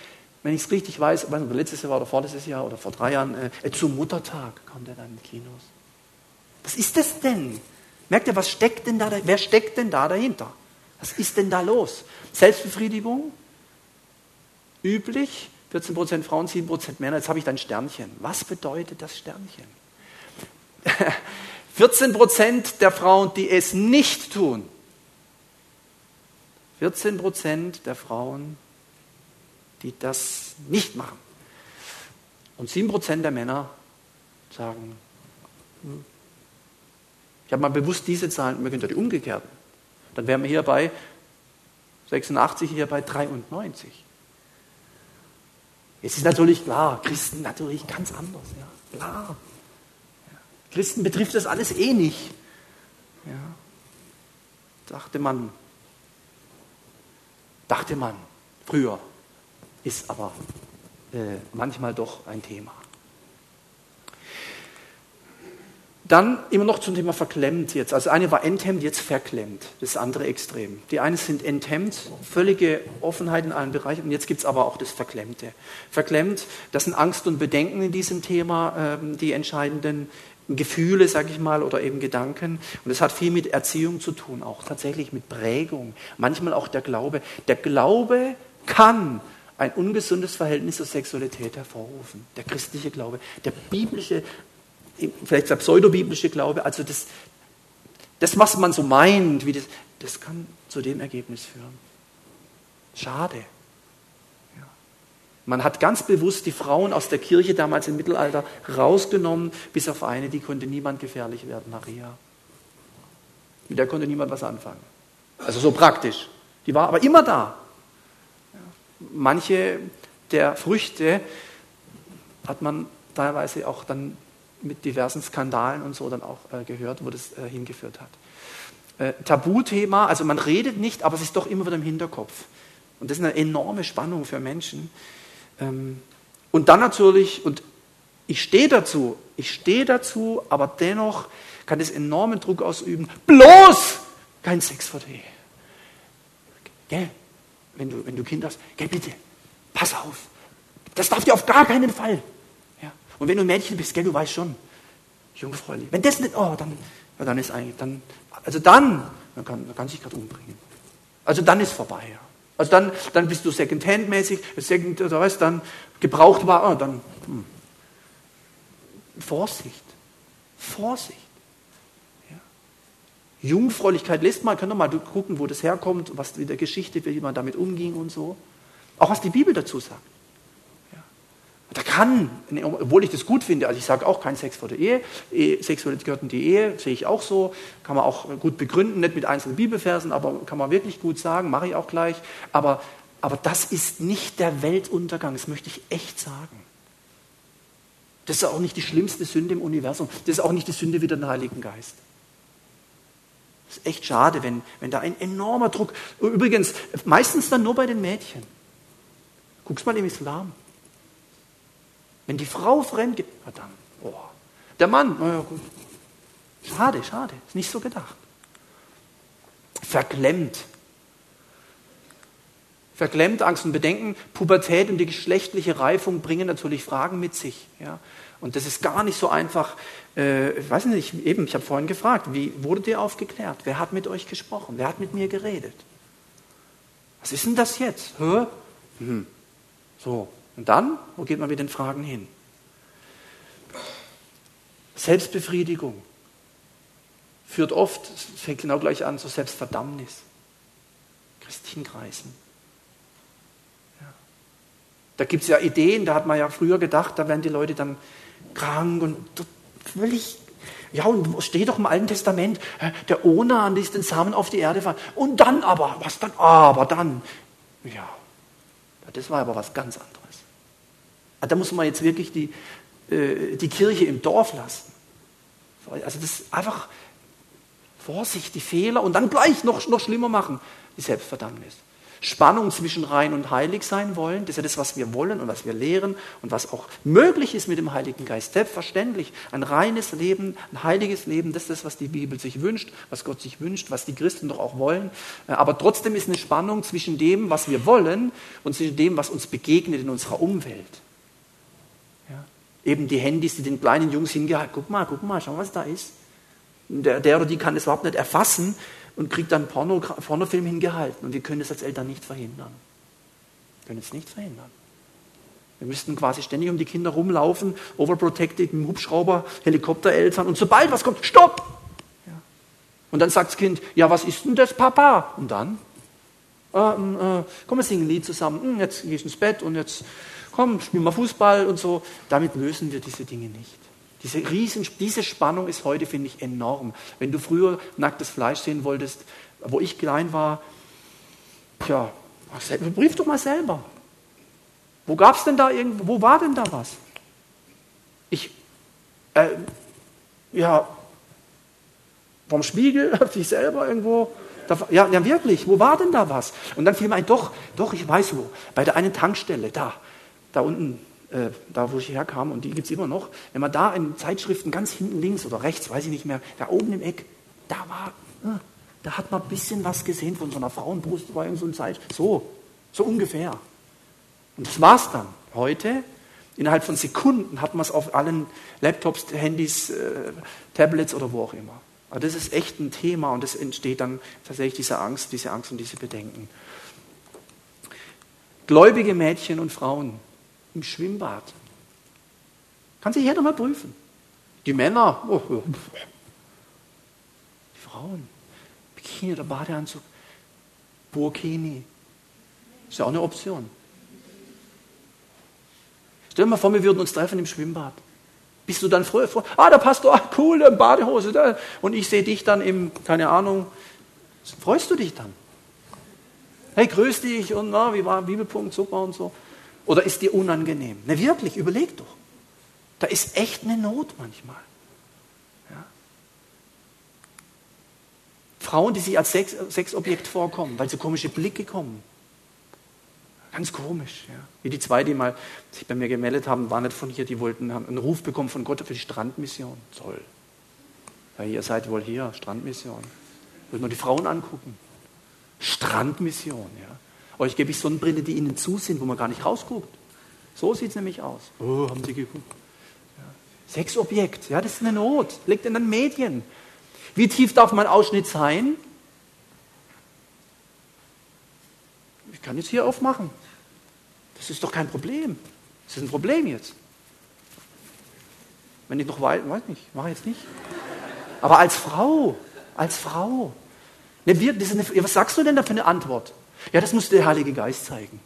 wenn ich es richtig weiß, letztes Jahr oder vorletztes Jahr oder vor 3 Jahren, zum Muttertag kam der dann in Kinos. Was ist das denn? Merkt ihr, wer steckt denn da dahinter? Was ist denn da los? Selbstbefriedigung? Üblich, 14% Frauen, 7% Männer. Jetzt habe ich da ein Sternchen. Was bedeutet das Sternchen? 14% der Frauen, die es nicht tun. 14% der Frauen, die das nicht machen. Und 7% der Männer sagen, ich habe mal bewusst diese Zahlen, wir können ja die umgekehrten. Dann wären wir hier bei 86, hier bei 93. Es ist natürlich klar, Christen natürlich ganz anders. Ja, klar. Ja. Christen betrifft das alles eh nicht. Ja. Dachte man früher, ist aber manchmal doch ein Thema. Dann immer noch zum Thema verklemmt jetzt. Also eine war enthemmt, jetzt verklemmt. Das andere Extrem. Die einen sind enthemmt, völlige Offenheit in allen Bereichen. Und jetzt gibt es aber auch das Verklemmte. Verklemmt, das sind Angst und Bedenken in diesem Thema, die entscheidenden Gefühle, sage ich mal, oder eben Gedanken. Und das hat viel mit Erziehung zu tun, auch tatsächlich mit Prägung. Manchmal auch der Glaube. Der Glaube kann ein ungesundes Verhältnis zur Sexualität hervorrufen. Der christliche Glaube, der biblische vielleicht der pseudobiblische Glaube, also das, was man so meint, das kann zu dem Ergebnis führen. Schade. Ja. Man hat ganz bewusst die Frauen aus der Kirche damals im Mittelalter rausgenommen, bis auf eine, die konnte niemand gefährlich werden, Maria. Mit der konnte niemand was anfangen. Also so praktisch. Die war aber immer da. Ja. Manche der Früchte hat man teilweise auch dann mit diversen Skandalen und so dann auch gehört, wo das hingeführt hat. Tabuthema, also man redet nicht, aber es ist doch immer wieder im Hinterkopf. Und das ist eine enorme Spannung für Menschen. Und dann natürlich, und ich stehe dazu, aber dennoch kann das enormen Druck ausüben. Bloß kein Sex vor der Ehe. Gell? Wenn du Kinder hast, gell, bitte, pass auf. Das darf dir auf gar keinen Fall. Ja. Und wenn du ein Mädchen bist, gell, du weißt schon, jungfräulich. Wenn das nicht, dann ist eigentlich, man kann sich gerade umbringen. Also dann ist vorbei, ja. Also dann bist du Second-Hand-mäßig, dann gebraucht war, Vorsicht. Ja. Jungfräulichkeit, könnt ihr mal gucken, wo das herkommt, was in der Geschichte, wie man damit umging und so. Auch was die Bibel dazu sagt. Ja. Obwohl ich das gut finde, also ich sage auch, kein Sex vor der Ehe, Sexualität gehört in die Ehe, sehe ich auch so, kann man auch gut begründen, nicht mit einzelnen Bibelversen, aber kann man wirklich gut sagen, mache ich auch gleich, aber das ist nicht der Weltuntergang, das möchte ich echt sagen. Das ist auch nicht die schlimmste Sünde im Universum. Das ist auch nicht die Sünde wie den Heiligen Geist. Das ist echt schade, wenn da ein enormer Druck... Übrigens, meistens dann nur bei den Mädchen. Guck's mal im Islam. Wenn die Frau fremd geht... Der Mann... gut. Schade. Ist nicht so gedacht. Verklemmt, Angst und Bedenken, Pubertät und die geschlechtliche Reifung bringen natürlich Fragen mit sich. Ja? Und das ist gar nicht so einfach. Ich weiß nicht, ich habe vorhin gefragt, wie wurdet ihr aufgeklärt? Wer hat mit euch gesprochen? Wer hat mit mir geredet? Was ist denn das jetzt? So, und dann? Wo geht man mit den Fragen hin? Selbstbefriedigung führt oft, es fängt genau gleich an, zu Selbstverdammnis. Christinkreisen. Da gibt es ja Ideen, da hat man ja früher gedacht, da werden die Leute dann krank und völlig... Ja, und steht doch im Alten Testament, der Onan ließ den Samen auf die Erde fallen. Und dann aber, was dann? Aber dann... Ja, das war aber was ganz anderes. Aber da muss man jetzt wirklich die Kirche im Dorf lassen. Also das ist einfach... Vorsicht, die Fehler und dann gleich noch schlimmer machen. Die Selbstverdammnis. Spannung zwischen rein und heilig sein wollen, das ist ja das, was wir wollen und was wir lehren und was auch möglich ist mit dem Heiligen Geist. Selbstverständlich, ein reines Leben, ein heiliges Leben, das ist das, was die Bibel sich wünscht, was Gott sich wünscht, was die Christen doch auch wollen. Aber trotzdem ist eine Spannung zwischen dem, was wir wollen und zwischen dem, was uns begegnet in unserer Umwelt. Ja? Eben die Handys, die den kleinen Jungs hingehalten, guck mal, schau, was da ist. Der oder die kann es überhaupt nicht erfassen, und kriegt dann einen Pornofilm hingehalten. Und wir können das als Eltern nicht verhindern. Wir müssten quasi ständig um die Kinder rumlaufen, overprotected, mit dem Hubschrauber, Helikoptereltern. Und sobald was kommt, stopp! Ja. Und dann sagt das Kind, ja, was ist denn das, Papa? Und dann, komm, wir singen ein Lied zusammen. Jetzt gehst du ins Bett und jetzt, komm, spiel mal Fußball und so. Damit lösen wir diese Dinge nicht. Diese Spannung ist heute, finde ich, enorm. Wenn du früher nacktes Fleisch sehen wolltest, wo ich klein war, prüf doch mal selber. Wo war denn da was? Vom Spiegel, ich selber irgendwo, wirklich, wo war denn da was? Und dann fiel mir ein, doch, ich weiß wo, bei der einen Tankstelle, da unten, da wo ich herkam, und die gibt es immer noch, wenn man da in Zeitschriften ganz hinten links oder rechts, weiß ich nicht mehr, da oben im Eck, da hat man ein bisschen was gesehen von so einer Frauenbrust, war in so einer Zeit, so ungefähr. Und das war's dann. Heute, innerhalb von Sekunden, hat man es auf allen Laptops, Handys, Tablets oder wo auch immer. Aber das ist echt ein Thema und es entsteht dann tatsächlich diese Angst und diese Bedenken. Gläubige Mädchen und Frauen, im Schwimmbad. Kann sich jeder mal prüfen. Die Männer, die Frauen, Bikini oder Badeanzug, Burkini. Ist ja auch eine Option. Stell dir mal vor, wir würden uns treffen im Schwimmbad. Bist du dann früher? Der Pastor, cool, in Badehose. Da. Und ich sehe dich dann freust du dich dann? Hey, grüß dich und wie war Bibelpunkt, super und so. Oder ist dir unangenehm? Wirklich, überleg doch. Da ist echt eine Not manchmal. Ja. Frauen, die sich als Sexobjekt vorkommen, weil sie komische Blicke kommen. Ganz komisch. Ja. Wie die zwei, die mal sich bei mir gemeldet haben, waren nicht von hier, die wollten, haben einen Ruf bekommen von Gott für die Strandmission. Toll. Ja, ihr seid wohl hier, Strandmission. Wollt man die Frauen angucken. Strandmission, ja. Euch gebe ich Sonnenbrille, die ihnen zu sind, wo man gar nicht rausguckt. So sieht es nämlich aus. Oh, haben sie geguckt. Ja. Sexobjekt, ja, das ist eine Not. Liegt in den Medien. Wie tief darf mein Ausschnitt sein? Ich kann jetzt hier aufmachen. Das ist doch kein Problem. Das ist ein Problem jetzt. Wenn ich noch weit, weiß nicht, mache ich jetzt nicht. Aber als Frau. Ne, was sagst du denn da für eine Antwort? Ja, das muss der Heilige Geist zeigen.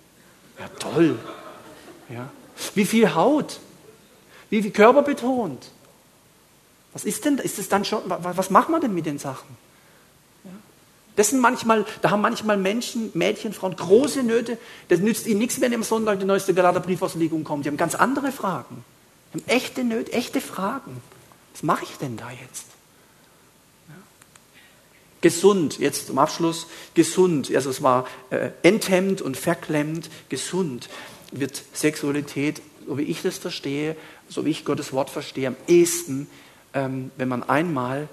Ja, toll. Ja. Wie viel Haut? Wie viel Körper betont? Was ist denn, ist das dann schon, was macht man denn mit den Sachen? Ja. Das sind manchmal, da haben manchmal Menschen, Mädchen, Frauen große Nöte. Das nützt ihnen nichts mehr, wenn am Sonntag die neueste Galaterbriefauslegung kommt. Die haben ganz andere Fragen. Die haben echte Nöte, echte Fragen. Was mache ich denn da jetzt? Gesund, jetzt zum Abschluss, gesund, also es war enthemmt und verklemmt, gesund wird Sexualität, so wie ich das verstehe, so wie ich Gottes Wort verstehe, am ehesten, wenn man einmal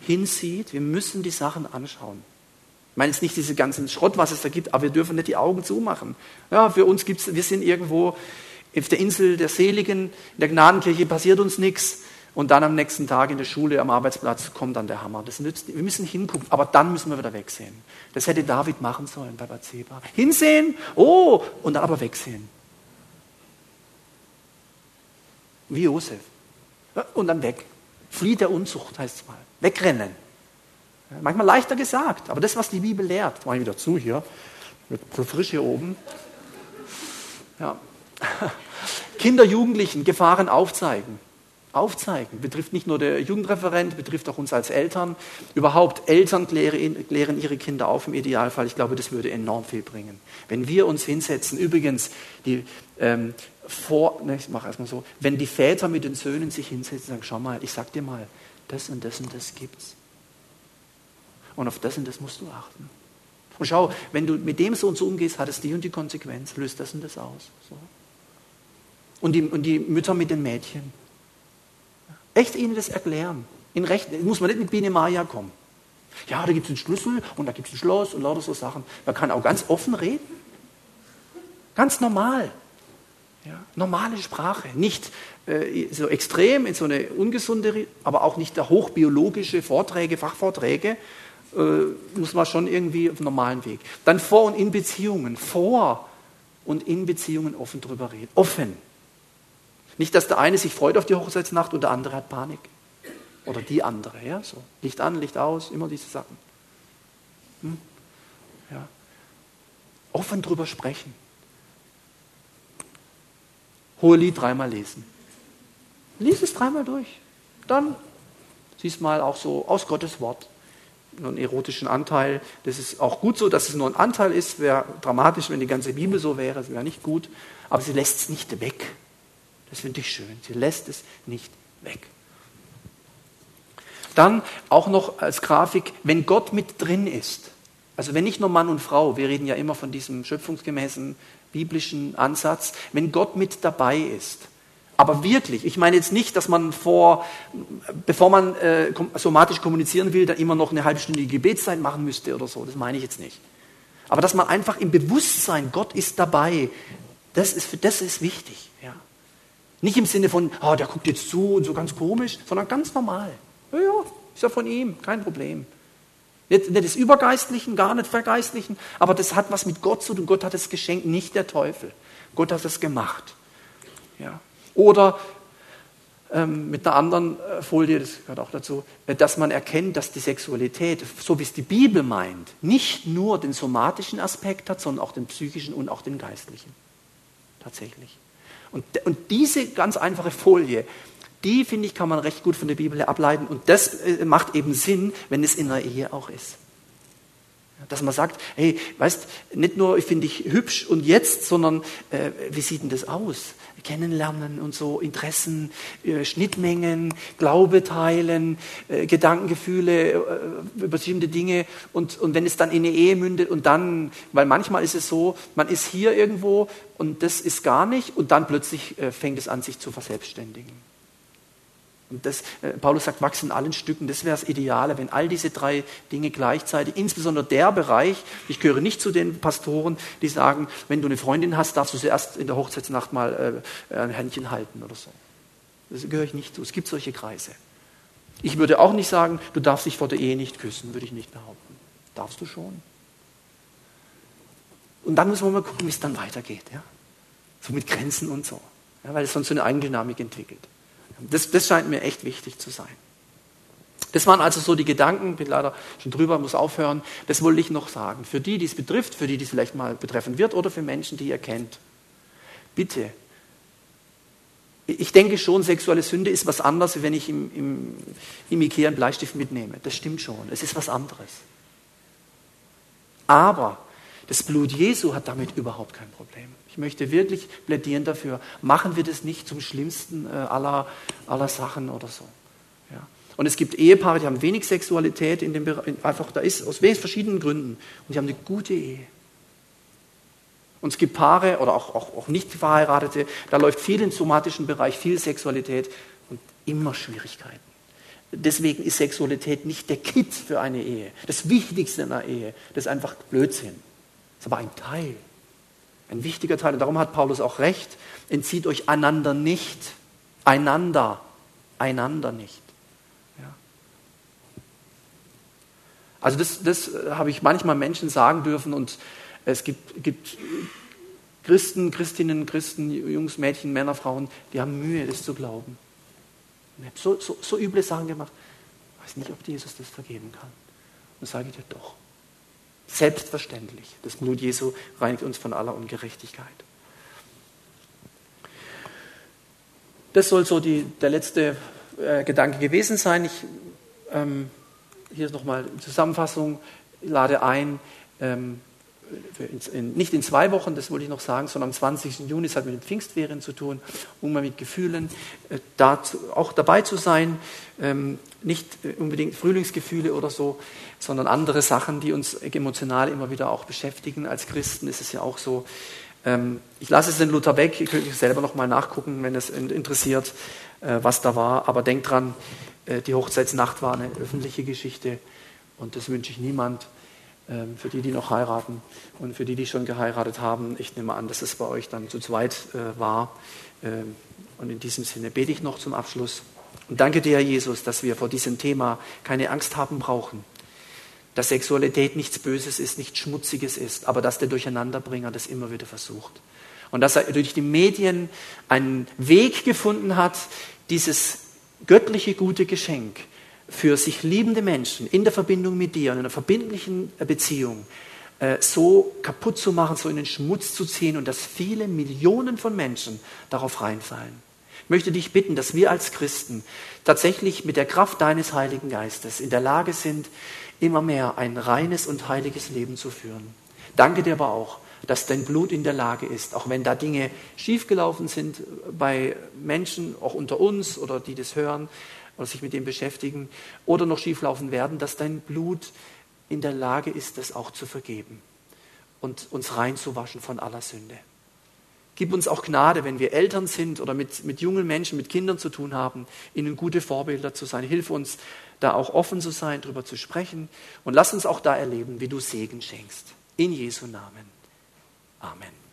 hinsieht, wir müssen die Sachen anschauen. Ich meine jetzt nicht diese ganzen Schrott, was es da gibt, aber wir dürfen nicht die Augen zumachen. Ja, für uns gibt's, wir sind irgendwo auf der Insel der Seligen, in der Gnadenkirche passiert uns nichts. Und dann am nächsten Tag in der Schule, am Arbeitsplatz, kommt dann der Hammer. Das nützt, wir müssen hingucken, aber dann müssen wir wieder wegsehen. Das hätte David machen sollen bei Bathseba. Hinsehen, oh, und dann aber wegsehen. Wie Josef. Und dann weg. Flieh der Unzucht, heißt es mal. Wegrennen. Manchmal leichter gesagt, aber das, was die Bibel lehrt. Mach ich wieder zu hier. Wird so frisch hier oben. Ja. Kinder, Jugendlichen, Gefahren aufzeigen. Aufzeigen. Betrifft nicht nur der Jugendreferent, betrifft auch uns als Eltern. Überhaupt, Eltern klären ihre Kinder auf im Idealfall. Ich glaube, das würde enorm viel bringen. Wenn wir uns hinsetzen, übrigens, wenn die Väter mit den Söhnen sich hinsetzen und sagen, schau mal, ich sag dir mal, das und das und das gibt's. Und auf das und das musst du achten. Und schau, wenn du mit dem so und so umgehst, hat es die und die Konsequenz, löst das und das aus. So. Und die Mütter mit den Mädchen. Echt ihnen das erklären. Muss man nicht mit Biene Maya kommen. Ja, da gibt es einen Schlüssel und da gibt es ein Schloss und lauter so Sachen. Man kann auch ganz offen reden. Ganz normal. Ja, normale Sprache. Nicht so extrem in so eine ungesunde, aber auch nicht der hochbiologische Vorträge, Fachvorträge. Muss man schon irgendwie auf dem normalen Weg. Dann vor und in Beziehungen offen drüber reden. Offen. Nicht, dass der eine sich freut auf die Hochzeitsnacht und der andere hat Panik. Oder die andere. Ja, so. Licht an, Licht aus, immer diese Sachen. Ja. Offen drüber sprechen. Hohelied dreimal lesen. Lies es dreimal durch. Dann siehst du mal auch so aus Gottes Wort. Nur einen erotischen Anteil. Das ist auch gut so, dass es nur ein Anteil ist. Wäre dramatisch, wenn die ganze Bibel so wäre. Das wäre nicht gut. Aber sie lässt es nicht weg. Das finde ich schön. Sie lässt es nicht weg. Dann auch noch als Grafik, wenn Gott mit drin ist. Also wenn nicht nur Mann und Frau, wir reden ja immer von diesem schöpfungsgemäßen biblischen Ansatz, wenn Gott mit dabei ist. Aber wirklich, ich meine jetzt nicht, dass man bevor man somatisch kommunizieren will, dann immer noch eine halbstündige Gebetszeit machen müsste oder so. Das meine ich jetzt nicht. Aber dass man einfach im Bewusstsein, Gott ist dabei, das ist wichtig. Ja. Nicht im Sinne von, der guckt jetzt zu und so ganz komisch, sondern ganz normal. Ja, ist ja von ihm, kein Problem. Nicht des Übergeistlichen, gar nicht Vergeistlichen, aber das hat was mit Gott zu tun. Gott hat es geschenkt, nicht der Teufel. Gott hat es gemacht. Ja. Oder mit einer anderen Folie, das gehört auch dazu, dass man erkennt, dass die Sexualität, so wie es die Bibel meint, nicht nur den somatischen Aspekt hat, sondern auch den psychischen und auch den geistlichen. Tatsächlich. Und diese ganz einfache Folie, die, finde ich, kann man recht gut von der Bibel ableiten. Und das macht eben Sinn, wenn es in der Ehe auch ist. Dass man sagt, hey, weißt, nicht nur finde ich hübsch und jetzt, sondern wie sieht denn das aus? Kennenlernen und so, Interessen, Schnittmengen, Glaube teilen, Gedankengefühle über bestimmte Dinge und wenn es dann in eine Ehe mündet und dann, weil manchmal ist es so, man ist hier irgendwo und das ist gar nicht und dann plötzlich fängt es an, sich zu verselbstständigen. Und das, Paulus sagt, wachsen in allen Stücken, das wäre das Ideale, wenn all diese drei Dinge gleichzeitig, insbesondere der Bereich, ich gehöre nicht zu den Pastoren, die sagen, wenn du eine Freundin hast, darfst du sie erst in der Hochzeitsnacht mal ein Händchen halten oder so. Das gehöre ich nicht zu, es gibt solche Kreise. Ich würde auch nicht sagen, du darfst dich vor der Ehe nicht küssen, würde ich nicht behaupten. Darfst du schon. Und dann müssen wir mal gucken, wie es dann weitergeht. Ja? So mit Grenzen und so, ja, weil es sonst so eine Eigendynamik entwickelt. Das scheint mir echt wichtig zu sein. Das waren also so die Gedanken, bin leider schon drüber, muss aufhören. Das wollte ich noch sagen. Für die, die es betrifft, für die es vielleicht mal betreffen wird oder für Menschen, die ihr kennt. Bitte. Ich denke schon, sexuelle Sünde ist was anderes, als wenn ich im Ikea einen Bleistift mitnehme. Das stimmt schon. Es ist was anderes. Aber das Blut Jesu hat damit überhaupt kein Problem. Ich möchte wirklich plädieren dafür, machen wir das nicht zum Schlimmsten aller Sachen oder so. Ja. Und es gibt Ehepaare, die haben wenig Sexualität in dem Bereich, einfach da ist, aus verschiedenen Gründen. Und die haben eine gute Ehe. Und es gibt Paare oder auch nicht Verheiratete, da läuft viel im somatischen Bereich, viel Sexualität und immer Schwierigkeiten. Deswegen ist Sexualität nicht der Kitt für eine Ehe. Das Wichtigste in einer Ehe, das ist einfach Blödsinn. Das ist aber ein Teil. Ein wichtiger Teil, und darum hat Paulus auch recht, entzieht euch einander nicht. Einander nicht. Ja. Also das habe ich manchmal Menschen sagen dürfen und es gibt Christinnen, Jungs, Mädchen, Männer, Frauen, die haben Mühe, das zu glauben. Und ich habe so üble Sachen gemacht. Ich weiß nicht, ob Jesus das vergeben kann. Und sage ich dir doch. Selbstverständlich. Das Blut Jesu reinigt uns von aller Ungerechtigkeit. Das soll so der letzte Gedanke gewesen sein. Hier ist nochmal die Zusammenfassung. Ich lade ein, nicht in 2 Wochen, das wollte ich noch sagen, sondern am 20. Juni, es hat mit den Pfingstferien zu tun, Umgang mit Gefühlen, auch dabei zu sein, nicht unbedingt Frühlingsgefühle oder so, sondern andere Sachen, die uns emotional immer wieder auch beschäftigen. Als Christen ist es ja auch so. Ich lasse es den Luther weg, ihr könnt selber nochmal nachgucken, wenn es interessiert, was da war. Aber denkt dran, die Hochzeitsnacht war eine öffentliche Geschichte und das wünsche ich niemand. Für die noch heiraten und für die schon geheiratet haben, ich nehme an, dass es bei euch dann zu zweit war. Und in diesem Sinne bete ich noch zum Abschluss. Und danke dir, Herr Jesus, dass wir vor diesem Thema keine Angst haben brauchen, dass Sexualität nichts Böses ist, nichts Schmutziges ist, aber dass der Durcheinanderbringer das immer wieder versucht. Und dass er durch die Medien einen Weg gefunden hat, dieses göttliche, gute Geschenk für sich liebende Menschen in der Verbindung mit dir, in einer verbindlichen Beziehung, so kaputt zu machen, so in den Schmutz zu ziehen und dass viele Millionen von Menschen darauf reinfallen. Ich möchte dich bitten, dass wir als Christen tatsächlich mit der Kraft deines Heiligen Geistes in der Lage sind, immer mehr ein reines und heiliges Leben zu führen. Danke dir aber auch, dass dein Blut in der Lage ist, auch wenn da Dinge schiefgelaufen sind bei Menschen, auch unter uns oder die das hören, oder sich mit dem beschäftigen oder noch schieflaufen werden, dass dein Blut in der Lage ist, das auch zu vergeben und uns reinzuwaschen von aller Sünde. Gib uns auch Gnade, wenn wir Eltern sind oder mit jungen Menschen, mit Kindern zu tun haben, ihnen gute Vorbilder zu sein. Hilf uns, da auch offen zu sein, darüber zu sprechen und lass uns auch da erleben, wie du Segen schenkst. In Jesu Namen. Amen.